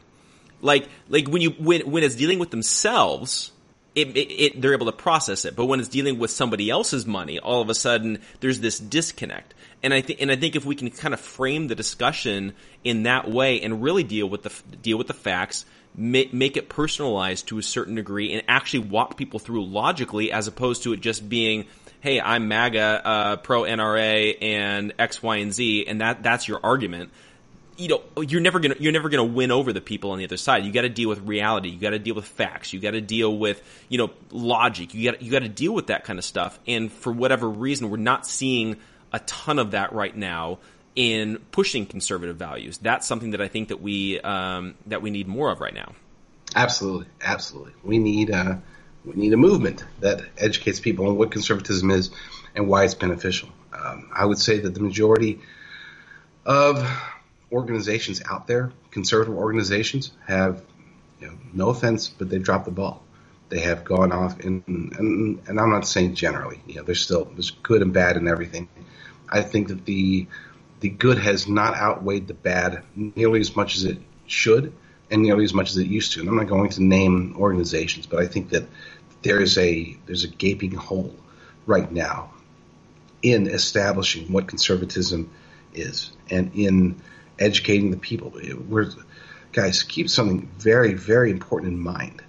Like, like when you, when, when it's dealing with themselves, it, it, it, they're able to process it. But when it's dealing with somebody else's money, all of a sudden there's this disconnect. And I think, and I think if we can kind of frame the discussion in that way and really deal with the, deal with the facts, make, make it personalized to a certain degree and actually walk people through logically, as opposed to it just being, hey, I'm MAGA, uh, pro N R A and X, Y, and Z. And that, that's your argument. You know, you're never gonna you're never gonna win over the people on the other side. You got to deal with reality. You got to deal with facts. You got to deal with, you know, logic. You got you got to deal with that kind of stuff. And for whatever reason, we're not seeing a ton of that right now in pushing conservative values. That's something that I think that we um, that we need more of right now. Absolutely, absolutely. We need uh, we need a movement that educates people on what conservatism is and why it's beneficial. Um, I would say that the majority of organizations out there, conservative organizations, have, you know, no offense, but they've dropped the ball. They have gone off, in, and and I'm not saying generally, you know, there's still there's good and bad in everything. I think that the the good has not outweighed the bad nearly as much as it should, and nearly as much as it used to. And I'm not going to name organizations, but I think that there is a there's a gaping hole right now in establishing what conservatism is, and in educating the people. We're, guys, keep something very, very important in mind.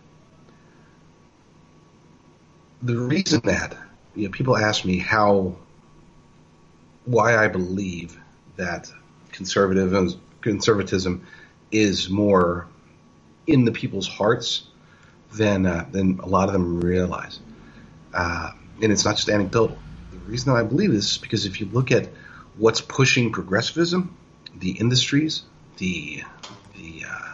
The reason that, you know, people ask me how, why I believe that conservatism, conservatism is more in the people's hearts than uh, than a lot of them realize. Uh, and it's not just anecdotal. The reason that I believe this is because if you look at what's pushing progressivism, the industries, the the uh,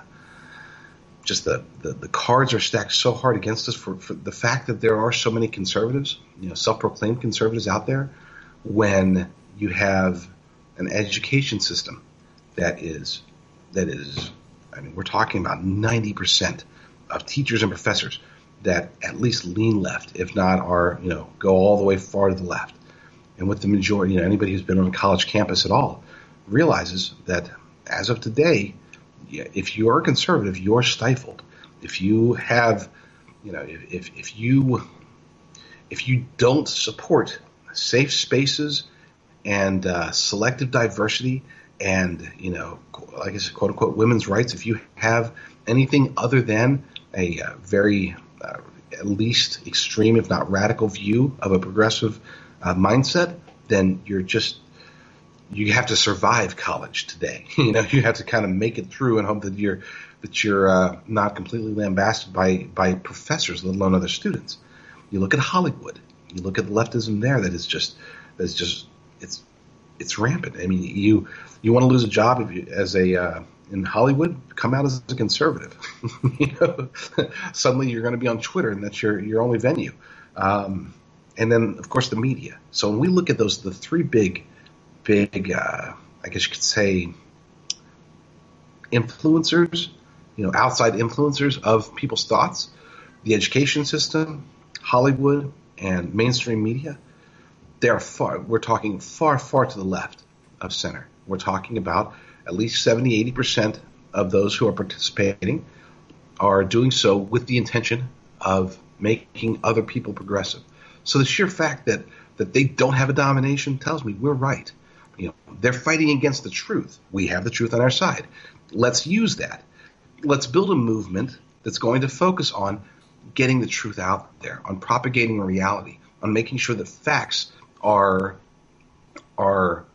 just the, the the cards are stacked so hard against us for, for the fact that there are so many conservatives, you know, self-proclaimed conservatives out there. When you have an education system that is that is, I mean, we're talking about ninety percent of teachers and professors that at least lean left, if not are, you know, go all the way far to the left, and with the majority, you know, anybody who's been on a college campus at all realizes that as of today, if you are conservative, you're stifled. If you have, you know, if if you if you don't support safe spaces and uh, selective diversity, and, you know, like I said, quote unquote women's rights, if you have anything other than a uh, very uh, at least extreme, if not radical, view of a progressive uh, mindset, then you're just you have to survive college today. You know, you have to kind of make it through and hope that you're that you're uh, not completely lambasted by by professors, let alone other students. You look at Hollywood. You look at leftism there. That is just that's just it's it's rampant. I mean, you you want to lose a job if you, as a uh, in Hollywood, come out as a conservative. You know, suddenly you're going to be on Twitter, and that's your your only venue. Um, and then, of course, the media. So when we look at those the three big Big, uh, I guess you could say, influencers, you know, outside influencers of people's thoughts, the education system, Hollywood, and mainstream media. They are far. We're talking far, far to the left of center. We're talking about at least seventy, eighty percent of those who are participating are doing so with the intention of making other people progressive. So the sheer fact that that they don't have a domination tells me we're right. You know, they're fighting against the truth. We have the truth on our side. Let's use that. Let's build a movement that's going to focus on getting the truth out there, on propagating reality, on making sure that facts are are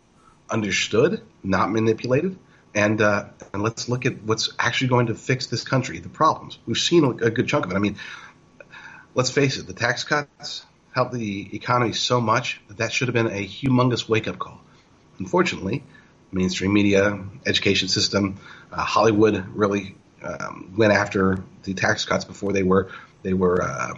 understood, not manipulated. And uh, and let's look at what's actually going to fix this country, the problems. We've seen a good chunk of it. I mean, let's face it, the tax cuts helped the economy so much that that should have been a humongous wake-up call. Unfortunately, mainstream media, education system, uh, Hollywood really um, went after the tax cuts before they were they were uh,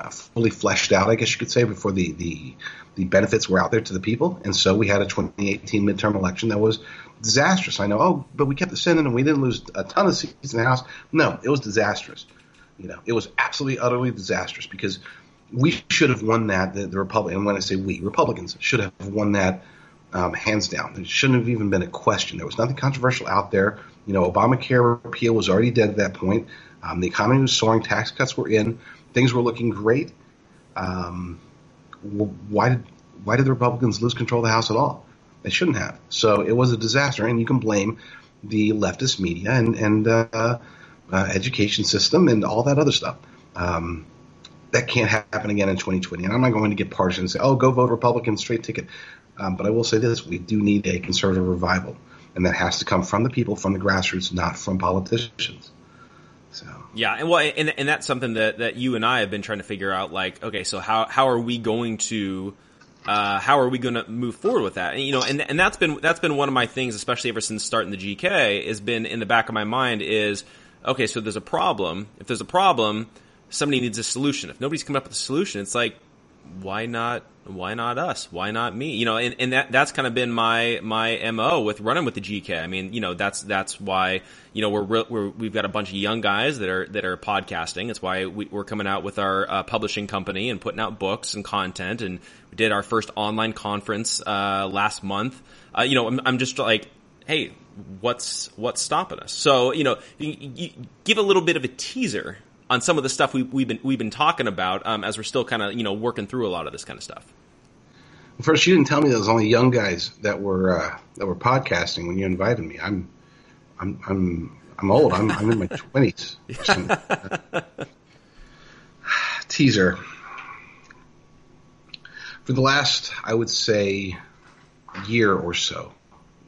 uh, fully fleshed out, I guess you could say, before the, the, the benefits were out there to the people. And so we had a twenty eighteen midterm election that was disastrous. I know, oh, but we kept the Senate and we didn't lose a ton of seats in the House. No, it was disastrous. You know, it was absolutely, utterly disastrous because we should have won that. The, the Republic, and when I say we, Republicans should have won that um, hands down. It shouldn't have even been a question. There was nothing controversial out there. You know, Obamacare repeal was already dead at that point. Um, the economy was soaring. Tax cuts were in. Things were looking great. Um, why did why did the Republicans lose control of the House at all? They shouldn't have. So it was a disaster, and you can blame the leftist media and and. Uh, Uh, education system and all that other stuff. Um, that can't happen again in twenty twenty. And I'm not going to get partisan and say, oh, go vote Republican, straight ticket. Um, but I will say this. We do need a conservative revival. And that has to come from the people, from the grassroots, not from politicians. So yeah, and well, and, and that's something that, that you and I have been trying to figure out. Like, okay, so how, how are we going to uh, how are we going to move forward with that? And, you know, and and that's been that's been one of my things, especially ever since starting the G K, has been in the back of my mind is, okay, so there's a problem. If there's a problem, somebody needs a solution. If nobody's coming up with a solution, it's like, why not? Why not us? Why not me? You know, and, and that that's kind of been my my M O with running with the G K. I mean, you know, that's that's why you know we're, re- we're we've got a bunch of young guys that are that are podcasting. That's why we, we're coming out with our uh, publishing company and putting out books and content. And we did our first online conference uh, last month. Uh, you know, I'm, I'm just like, hey. What's what's stopping us? So you know, you, you give a little bit of a teaser on some of the stuff we, we've been we've been talking about um, as we're still kind of you know working through a lot of this kind of stuff. First, you didn't tell me there was only young guys that were uh, that were podcasting when you invited me. I'm I'm I'm I'm old. I'm I'm in my twenties. Teaser for the last, I would say, year or so.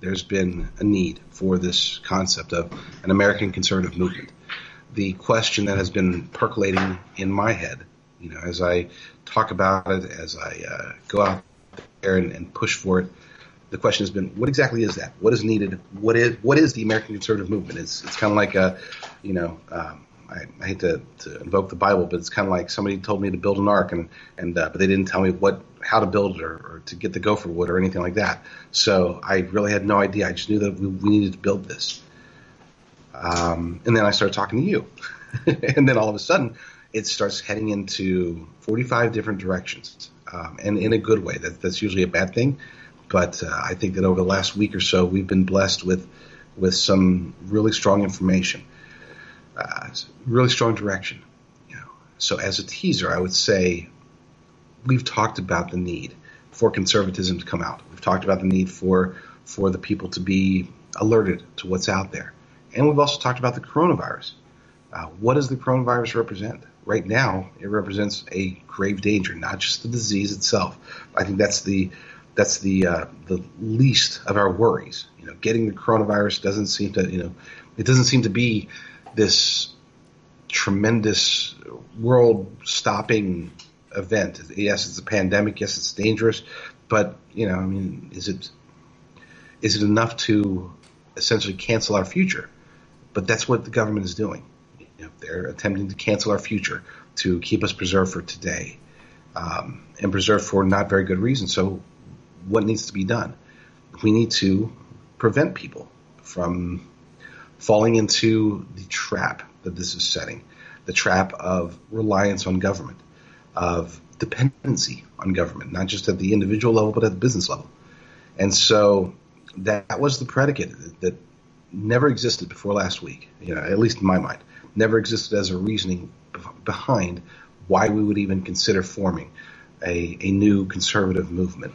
There's been a need for this concept of an American conservative movement. The question that has been percolating in my head, you know, as I talk about it, as I uh, go out there and, and push for it, the question has been, what exactly is that? What is needed? What is what is the American conservative movement? It's it's kind of like a, you know, um, I, I hate to, to invoke the Bible, but it's kind of like somebody told me to build an ark, and and uh, but they didn't tell me what. how to build it or, or to get the gopher wood or anything like that. So I really had no idea. I just knew that we, we needed to build this. Um, and then I started talking to you. And then all of a sudden, it starts heading into forty-five different directions, um, and in a good way. That, that's usually a bad thing. But uh, I think that over the last week or so, we've been blessed with, with some really strong information, uh, really strong direction. You know. So as a teaser, I would say, we've talked about the need for conservatism to come out. We've talked about the need for for the people to be alerted to what's out there. And we've also talked about the coronavirus. Uh, what does the coronavirus represent? Right now, it represents a grave danger, not just the disease itself. I think that's the that's the uh, the least of our worries. You know, getting the coronavirus doesn't seem to, you know, it doesn't seem to be this tremendous world-stopping event. Yes, it's a pandemic. Yes, it's dangerous. But, you know, I mean, is it is it enough to essentially cancel our future? But that's what the government is doing. You know, they're attempting to cancel our future to keep us preserved for today, um, and preserved for not very good reason. So what needs to be done? We need to prevent people from falling into the trap that this is setting, the trap of reliance on government, of dependency on government, not just at the individual level, but at the business level. And so that, that was the predicate that, that never existed before last week, you know, at least in my mind, never existed as a reasoning b- behind why we would even consider forming a, a new conservative movement.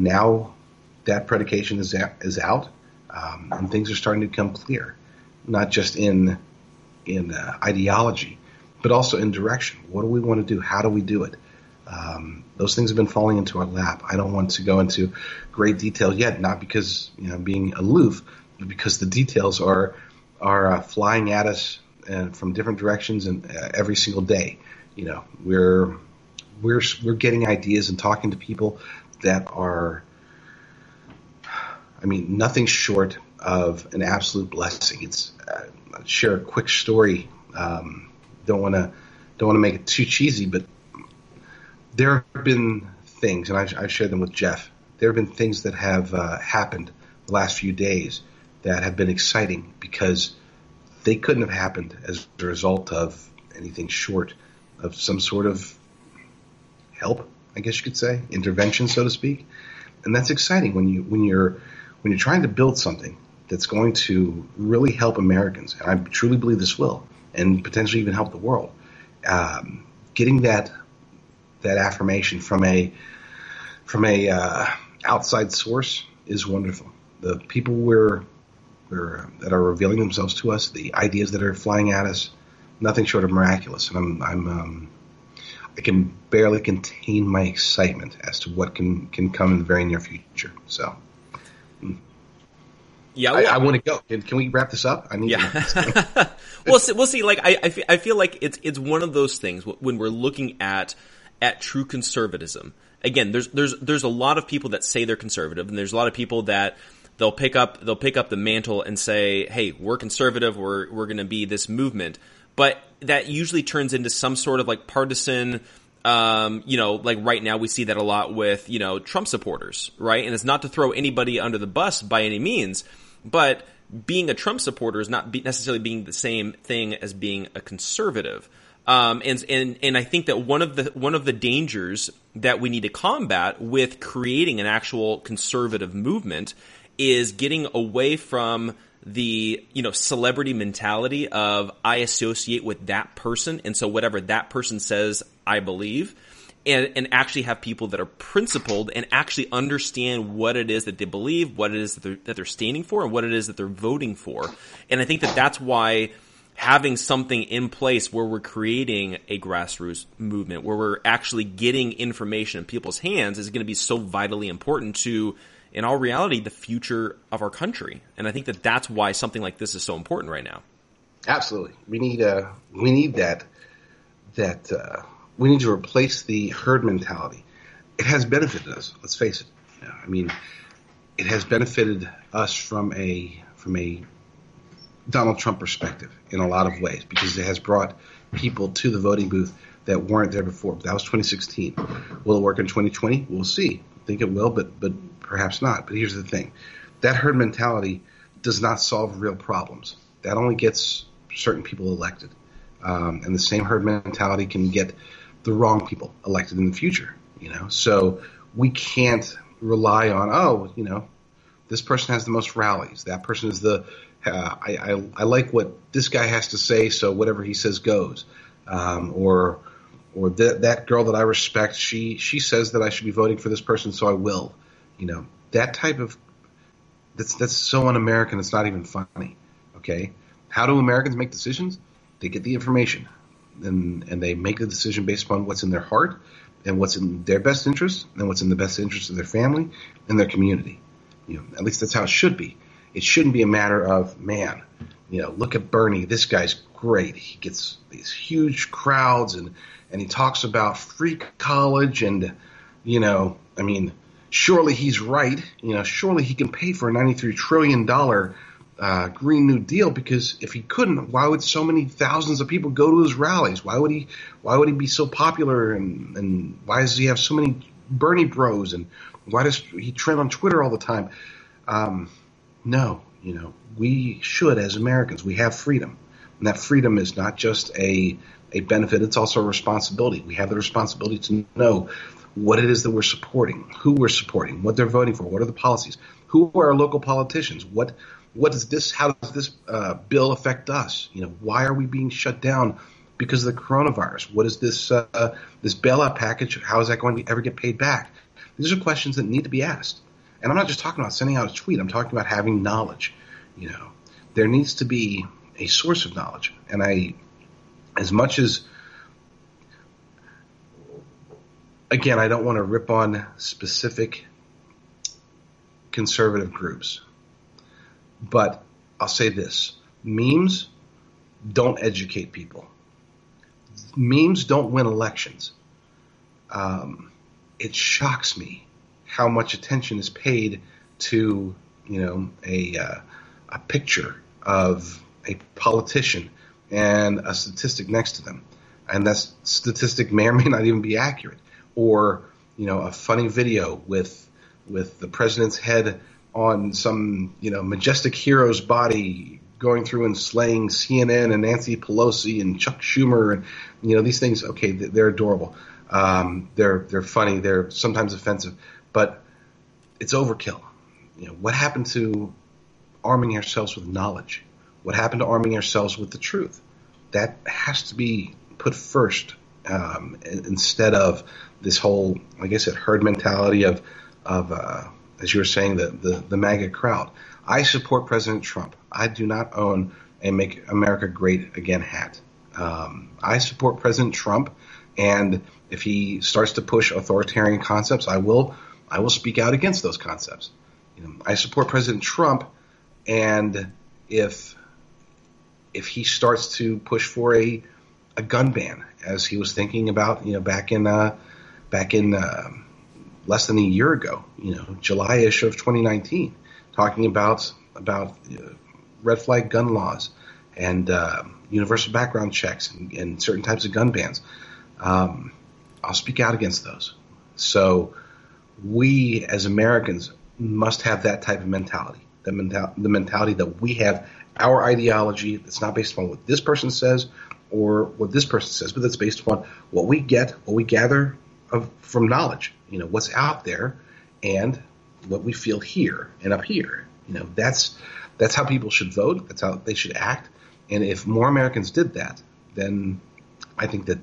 Now that predication is is out, um, and things are starting to become clear, not just in in uh, ideology, but also in direction. What do we want to do? How do we do it? Um, those things have been falling into our lap. I don't want to go into great detail yet, not because you know I'm being aloof, but because the details are are uh, flying at us uh, from different directions and uh, every single day. You know, we're we're we're getting ideas and talking to people that are, I mean, nothing short of an absolute blessing. It's uh, I'll share a quick story. Um, don't want to don't want to make it too cheesy, but there have been things, and I, I shared them with Jeff. There have been things that have uh, happened the last few days that have been exciting because they couldn't have happened as a result of anything short of some sort of help, I guess you could say, intervention, so to speak. And that's exciting when you when you're when you're trying to build something that's going to really help Americans. And I truly believe this will, and potentially even help the world. Um, getting that that affirmation from a from a uh, outside source is wonderful. The people we're, we're that are revealing themselves to us, the ideas that are flying at us, nothing short of miraculous. And I'm I'm. Um, I can barely contain my excitement as to what can, can come in the very near future. So, yeah, well, I, I want to go. Can, can we wrap this up? I need. Yeah. we'll see. We'll see. Like I, I feel, I feel like it's it's one of those things when we're looking at at true conservatism. Again, there's there's there's a lot of people that say they're conservative, and there's a lot of people that they'll pick up they'll pick up the mantle and say, "Hey, we're conservative. We're we're going to be this movement." But that usually turns into some sort of like partisan, um, you know, like right now we see that a lot with, you know, Trump supporters, right? And it's not to throw anybody under the bus by any means, but being a Trump supporter is not be necessarily being the same thing as being a conservative. Um, and, and, and I think that one of the, one of the dangers that we need to combat with creating an actual conservative movement is getting away from the, you know, celebrity mentality of I associate with that person. And so whatever that person says, I believe, and, and actually have people that are principled and actually understand what it is that they believe, what it is that they're, that they're standing for, and what it is that they're voting for. And I think that that's why having something in place where we're creating a grassroots movement, where we're actually getting information in people's hands is going to be so vitally important to, in all reality, the future of our country. And I think that that's why something like this is so important right now. Absolutely. We need uh, we need that, that uh, we need to replace the herd mentality. It has benefited us, let's face it. You know, I mean, it has benefited us from a, from a Donald Trump perspective in a lot of ways because it has brought people to the voting booth that weren't there before. But that was twenty sixteen. Will it work in twenty twenty? We'll see. I think it will, but but perhaps not. But here's the thing. That herd mentality does not solve real problems. That only gets certain people elected. Um, and the same herd mentality can get the wrong people elected in the future. You know, so we can't rely on, oh, you know, this person has the most rallies. That person is the uh, I, I, I like what this guy has to say, so whatever he says goes. Um, or or th- that girl that I respect, she, she says that I should be voting for this person, so I will. You know, that type of – that's that's so un-American it's not even funny, okay? How do Americans make decisions? They get the information, and, and they make the decision based upon what's in their heart and what's in their best interest and what's in the best interest of their family and their community. You know, at least that's how it should be. It shouldn't be a matter of, man, you know, look at Bernie. This guy's great. He gets these huge crowds and, and he talks about free college and, you know, I mean, surely he's right. You know, surely he can pay for a ninety-three trillion dollars uh, Green New Deal, because if he couldn't, why would so many thousands of people go to his rallies? Why would he Why would he be so popular, and, and why does he have so many Bernie bros, and why does he trend on Twitter all the time? Um, no, you know, we should, as Americans, we have freedom. And that freedom is not just a, a benefit, it's also a responsibility. We have the responsibility to know what it is that we're supporting, who we're supporting, what they're voting for, what are the policies, who are our local politicians, what what does this, how does this uh, bill affect us? You know, why are we being shut down because of the coronavirus? What is this uh, this bailout package? How is that going to ever get paid back? These are questions that need to be asked, and I'm not just talking about sending out a tweet. I'm talking about having knowledge. You know, there needs to be a source of knowledge, and I, as much as. Again, I don't want to rip on specific conservative groups, but I'll say this. Memes don't educate people. Memes don't win elections. Um, it shocks me how much attention is paid to, you know, a, uh, a picture of a politician and a statistic next to them. And that statistic may or may not even be accurate. Or, you know, a funny video with with the president's head on some, you know, majestic hero's body going through and slaying C N N and Nancy Pelosi and Chuck Schumer. And, you know, these things, okay, they're adorable. Um, they're they're funny. They're sometimes offensive. But it's overkill. You know, what happened to arming ourselves with knowledge? What happened to arming ourselves with the truth? That has to be put first. Um, instead of this whole, like I said, herd mentality of, of uh, as you were saying, the, the, the MAGA crowd. I support President Trump. I do not own a Make America Great Again hat. Um, I support President Trump, and if he starts to push authoritarian concepts, I will I will speak out against those concepts. You know, I support President Trump, and if if he starts to push for a a gun ban, as he was thinking about, you know, back in uh, back in uh, less than a year ago, you know, July-ish of twenty nineteen, talking about about you know, red flag gun laws and uh, universal background checks and, and certain types of gun bans. Um, I'll speak out against those. So we as Americans must have that type of mentality, the, menta- the mentality that we have our ideology that's not based on what this person says, or what this person says, but that's based upon what we get, what we gather of, from knowledge, you know, what's out there and what we feel here and up here. You know, that's that's how people should vote. That's how they should act. And if more Americans did that, then I think that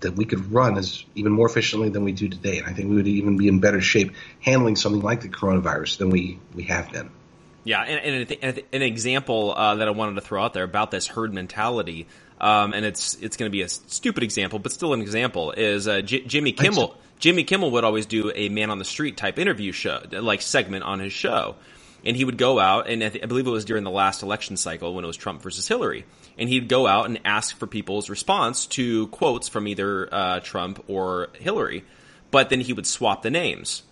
that we could run as even more efficiently than we do today. And I think we would even be in better shape handling something like the coronavirus than we, we have been. Yeah, and, and an example uh, that I wanted to throw out there about this herd mentality, um, and it's it's going to be a stupid example, but still an example, is uh, J- Jimmy Kimmel. Jimmy Kimmel would always do a man on the street type interview show, like segment on his show, and he would go out, and I, th- I believe it was during the last election cycle when it was Trump versus Hillary, and he'd go out and ask for people's response to quotes from either uh, Trump or Hillary, but then he would swap the names,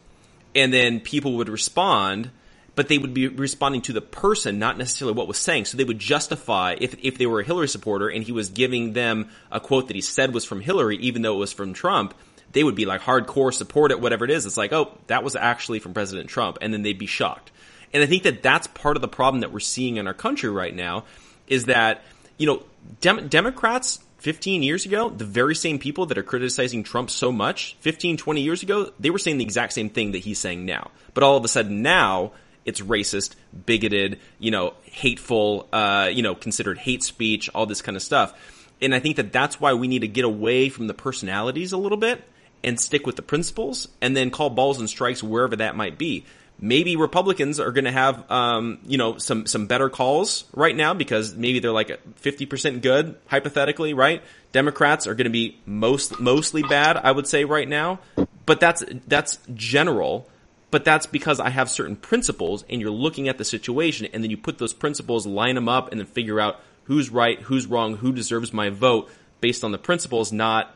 and then people would respond. But they would be responding to the person, not necessarily what was saying. So they would justify if if they were a Hillary supporter and he was giving them a quote that he said was from Hillary, even though it was from Trump, they would be like hardcore support it, whatever it is. It's like, oh, that was actually from President Trump. And then they'd be shocked. And I think that that's part of the problem that we're seeing in our country right now is that, you know, Dem- Democrats fifteen years ago, the very same people that are criticizing Trump so much, fifteen, twenty years ago, they were saying the exact same thing that he's saying now. But all of a sudden now, it's racist, bigoted, you know, hateful, uh, you know, considered hate speech, all this kind of stuff. And I think that that's why we need to get away from the personalities a little bit and stick with the principles and then call balls and strikes wherever that might be. Maybe Republicans are going to have, um, you know, some, some better calls right now because maybe they're like fifty percent good, hypothetically, right? Democrats are going to be most, mostly bad, I would say right now. But that's, that's general. But that's because I have certain principles and you're looking at the situation and then you put those principles, line them up and then figure out who's right, who's wrong, who deserves my vote based on the principles, not,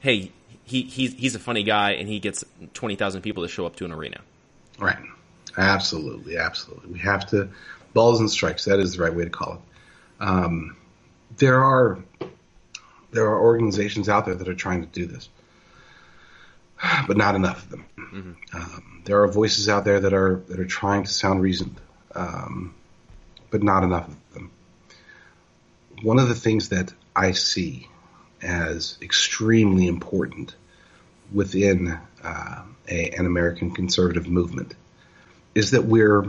hey, he, he's, he's a funny guy and he gets twenty thousand people to show up to an arena. Right. Absolutely, absolutely. We have to – balls and strikes, that is the right way to call it. Um, there are there are organizations out there that are trying to do this, but not enough of them. Mm-hmm. Um, there are voices out there that are that are trying to sound reasoned, um, but not enough of them. One of the things that I see as extremely important within uh, a, an American conservative movement is that we're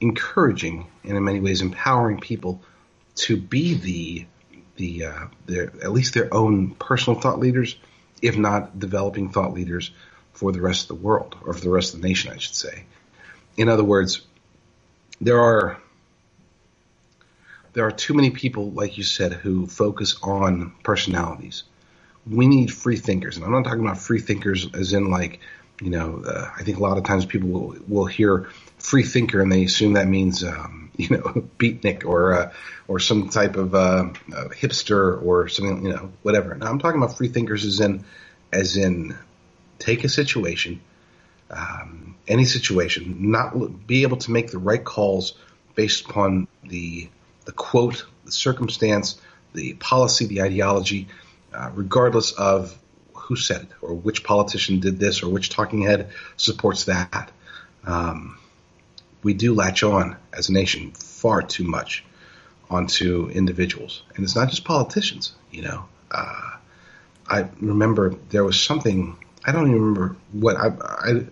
encouraging and in many ways empowering people to be the the uh, their, at least their own personal thought leaders, if not developing thought leaders for the rest of the world, or for the rest of the nation, I should say. In other words, there are there are too many people, like you said, who focus on personalities. We need free thinkers, and I'm not talking about free thinkers as in like – You know, uh, I think a lot of times people will, will hear free thinker and they assume that means, um, you know, beatnik or uh, or some type of uh, uh, hipster or something, you know, whatever. Now, I'm talking about free thinkers as in as in take a situation, um, any situation, not be able to make the right calls based upon the the quote, the circumstance, the policy, the ideology, uh, regardless of who said it, or which politician did this, or which talking head supports that. Um, we do latch on as a nation far too much onto individuals. And it's not just politicians, you know. Uh, I remember there was something, I don't even remember what, I, I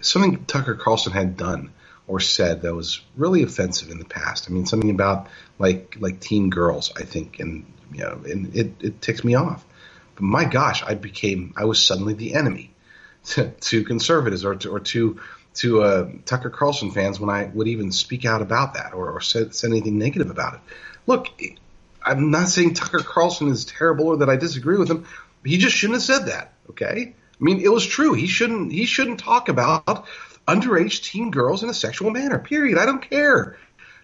something Tucker Carlson had done or said that was really offensive in the past. I mean, something about like like teen girls, I think, and, you know, and it, it ticks me off. My gosh, I became, I was suddenly the enemy to, to conservatives or to, or to, to uh, Tucker Carlson fans when I would even speak out about that or, or said, said anything negative about it. Look, I'm not saying Tucker Carlson is terrible or that I disagree with him. He just shouldn't have said that, okay? I mean, it was true. He shouldn't, he shouldn't talk about underage teen girls in a sexual manner, period. I don't care.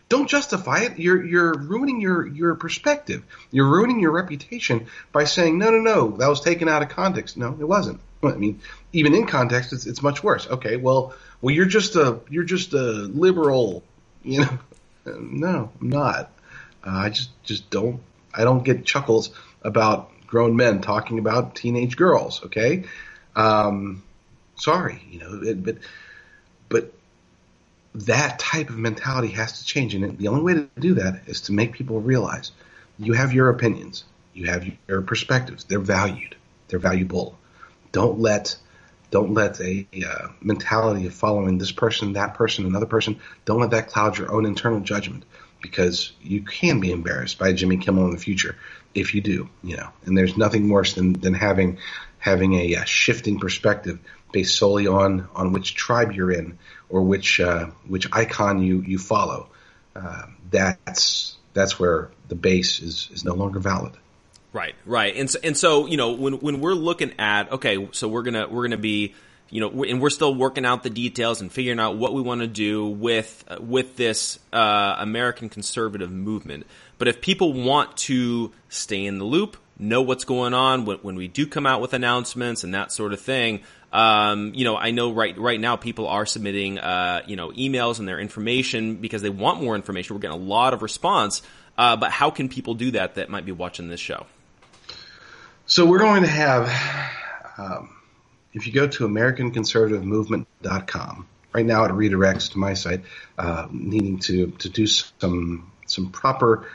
Don't justify it. You're you're ruining your, your perspective. You're ruining your reputation by saying, no, no, no, that was taken out of context. No, it wasn't. I mean, even in context, it's it's much worse. Okay, well, well, you're just a you're just a liberal, you know. No, I'm not. Uh, I just just don't. I don't get chuckles about grown men talking about teenage girls. Okay, um, sorry, you know, it, but but. That type of mentality has to change, and the only way to do that is to make people realize you have your opinions, you have your perspectives. They're valued, they're valuable. Don't let, don't let a uh, mentality of following this person, that person, another person. Don't let that cloud your own internal judgment, because you can be embarrassed by Jimmy Kimmel in the future if you do. You know, and there's nothing worse than than having having a, a shifting perspective based solely on on which tribe you're in. Or which uh, which icon you you follow, uh, that's that's where the base is, is no longer valid. Right, right, and so, and so you know when when we're looking at okay, so we're gonna we're gonna be you know we're, and we're still working out the details and figuring out what we want to do with uh, with this uh, American conservative movement. But if people want to stay in the loop, know what's going on when, when we do come out with announcements and that sort of thing. Um, you know, I know right, right now people are submitting, uh, you know, emails and their information because they want more information. We're getting a lot of response. Uh, but how can people do that that might be watching this show? So we're going to have, um, if you go to American Conservative Movement dot com, right now it redirects to my site, uh, needing to, to do some, some proper,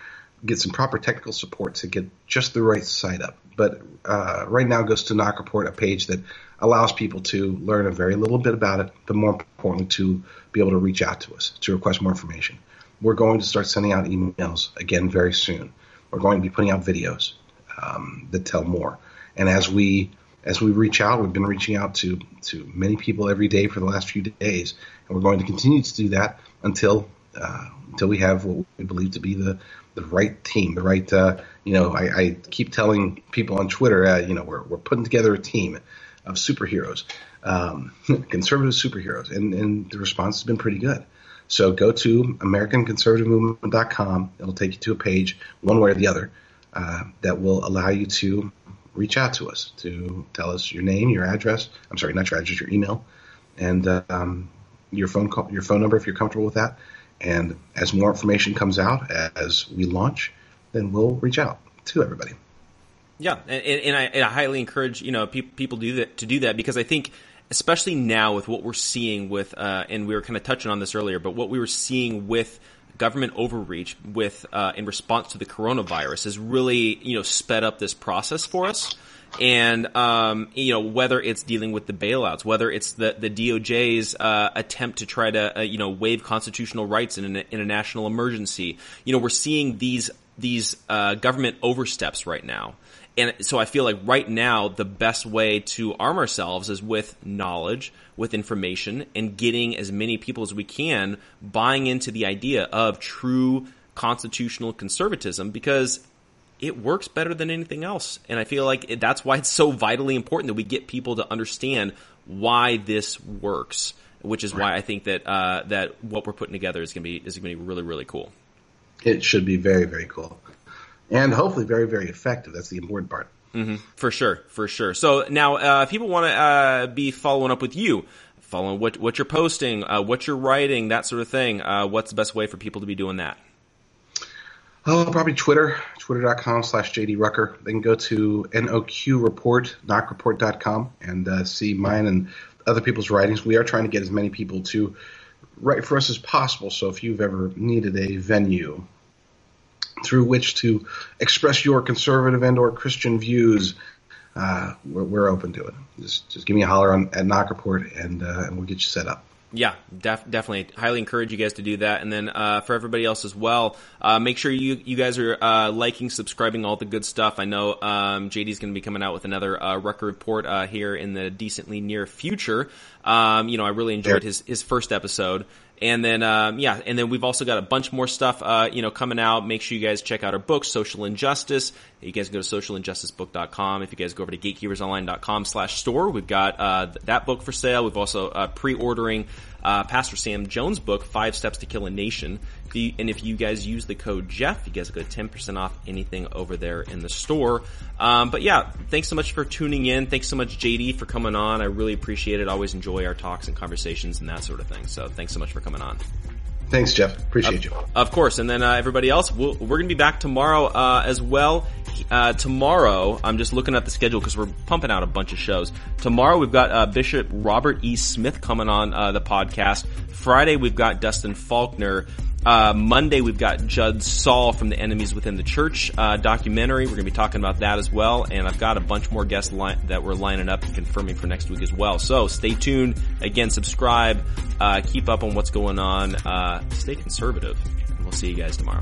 get some proper technical support to get just the right site up. But uh, right now goes to N O Q Report, a page that allows people to learn a very little bit about it, but more importantly, to be able to reach out to us, to request more information. We're going to start sending out emails again very soon. We're going to be putting out videos um, that tell more. And as we as we reach out, we've been reaching out to, to many people every day for the last few days, and we're going to continue to do that until uh, until we have what we believe to be the, the right team, the right, uh, you know, I, I keep telling people on Twitter, uh, you know, we're we're putting together a team of superheroes, um, conservative superheroes, and, and the response has been pretty good. So go to American Conservative Movement dot com. It'll take you to a page, one way or the other, uh, that will allow you to reach out to us, to tell us your name, your address. I'm sorry, not your address, your email, and uh, um, your phone call, your phone number if you're comfortable with that. And as more information comes out, as we launch, then we'll reach out to everybody. Yeah, and, and, I, and I highly encourage you know pe- people do that, to do that, because I think especially now with what we're seeing with, uh, and we were kind of touching on this earlier, but what we were seeing with government overreach with uh, in response to the coronavirus has really you know sped up this process for us. And um, you know whether it's dealing with the bailouts, whether it's the the D O J's uh, attempt to try to uh, you know waive constitutional rights in an, in a national emergency, you know we're seeing these these uh, government oversteps right now. And so I feel like right now the best way to arm ourselves is with knowledge, with information, and getting as many people as we can buying into the idea of true constitutional conservatism, because it works better than anything else. And I feel like that's why it's so vitally important that we get people to understand why this works, which is why I think that uh, that what we're putting together is going to be is going to be really, really cool. It should be very, very cool. And hopefully very, very effective. That's the important part. Mm-hmm. For sure. For sure. So now uh, if people want to uh, be following up with you, following what, what you're posting, uh, what you're writing, that sort of thing, uh, what's the best way for people to be doing that? Oh, probably Twitter, twitter.com slash JD Rucker. They can go to N O Q Report, N O Q Report dot com, and uh, see mine and other people's writings. We are trying to get as many people to write for us as possible. So if you've ever needed a venue through which to express your conservative and or Christian views, uh, we're, we're open to it. Just just give me a holler on, at N O Q Report, and, uh, and we'll get you set up. Yeah, def- definitely. Highly encourage you guys to do that. And then uh, for everybody else as well, uh, make sure you, you guys are uh, liking, subscribing, all the good stuff. I know um, J D's going to be coming out with another uh, Rucker Report uh, here in the decently near future. Um, you know, I really enjoyed his, his first episode. And then, um, yeah, and then we've also got a bunch more stuff, uh, you know, coming out. Make sure you guys check out our books, Social Injustice. You guys can go to social injustice book dot com. If you guys go over to gatekeepers online dot com slash store, we've got, uh, that book for sale. We've also, uh, pre-ordering, uh, Pastor Sam Jones' book, Five Steps to Kill a Nation. If you, and if you guys use the code Jeff, you guys will get ten percent off anything over there in the store. Um, but yeah, thanks so much for tuning in. Thanks so much, J D, for coming on. I really appreciate it. I always enjoy our talks and conversations and that sort of thing. So thanks so much for coming on. Thanks, Jeff. Appreciate you. Of course. And then uh, everybody else, we'll, we're going to be back tomorrow uh, as well. Uh, tomorrow, I'm just looking at the schedule because we're pumping out a bunch of shows. Tomorrow, we've got uh, Bishop Robert E. Smith coming on uh, the podcast. Friday, we've got Dustin Faulkner. Uh, Monday, we've got Judd Saul from the Enemies Within the Church uh, documentary. We're going to be talking about that as well. And I've got a bunch more guests li- that we're lining up and confirming for next week as well. So stay tuned. Again, subscribe. Uh, keep up on what's going on. Uh, stay conservative. And we'll see you guys tomorrow.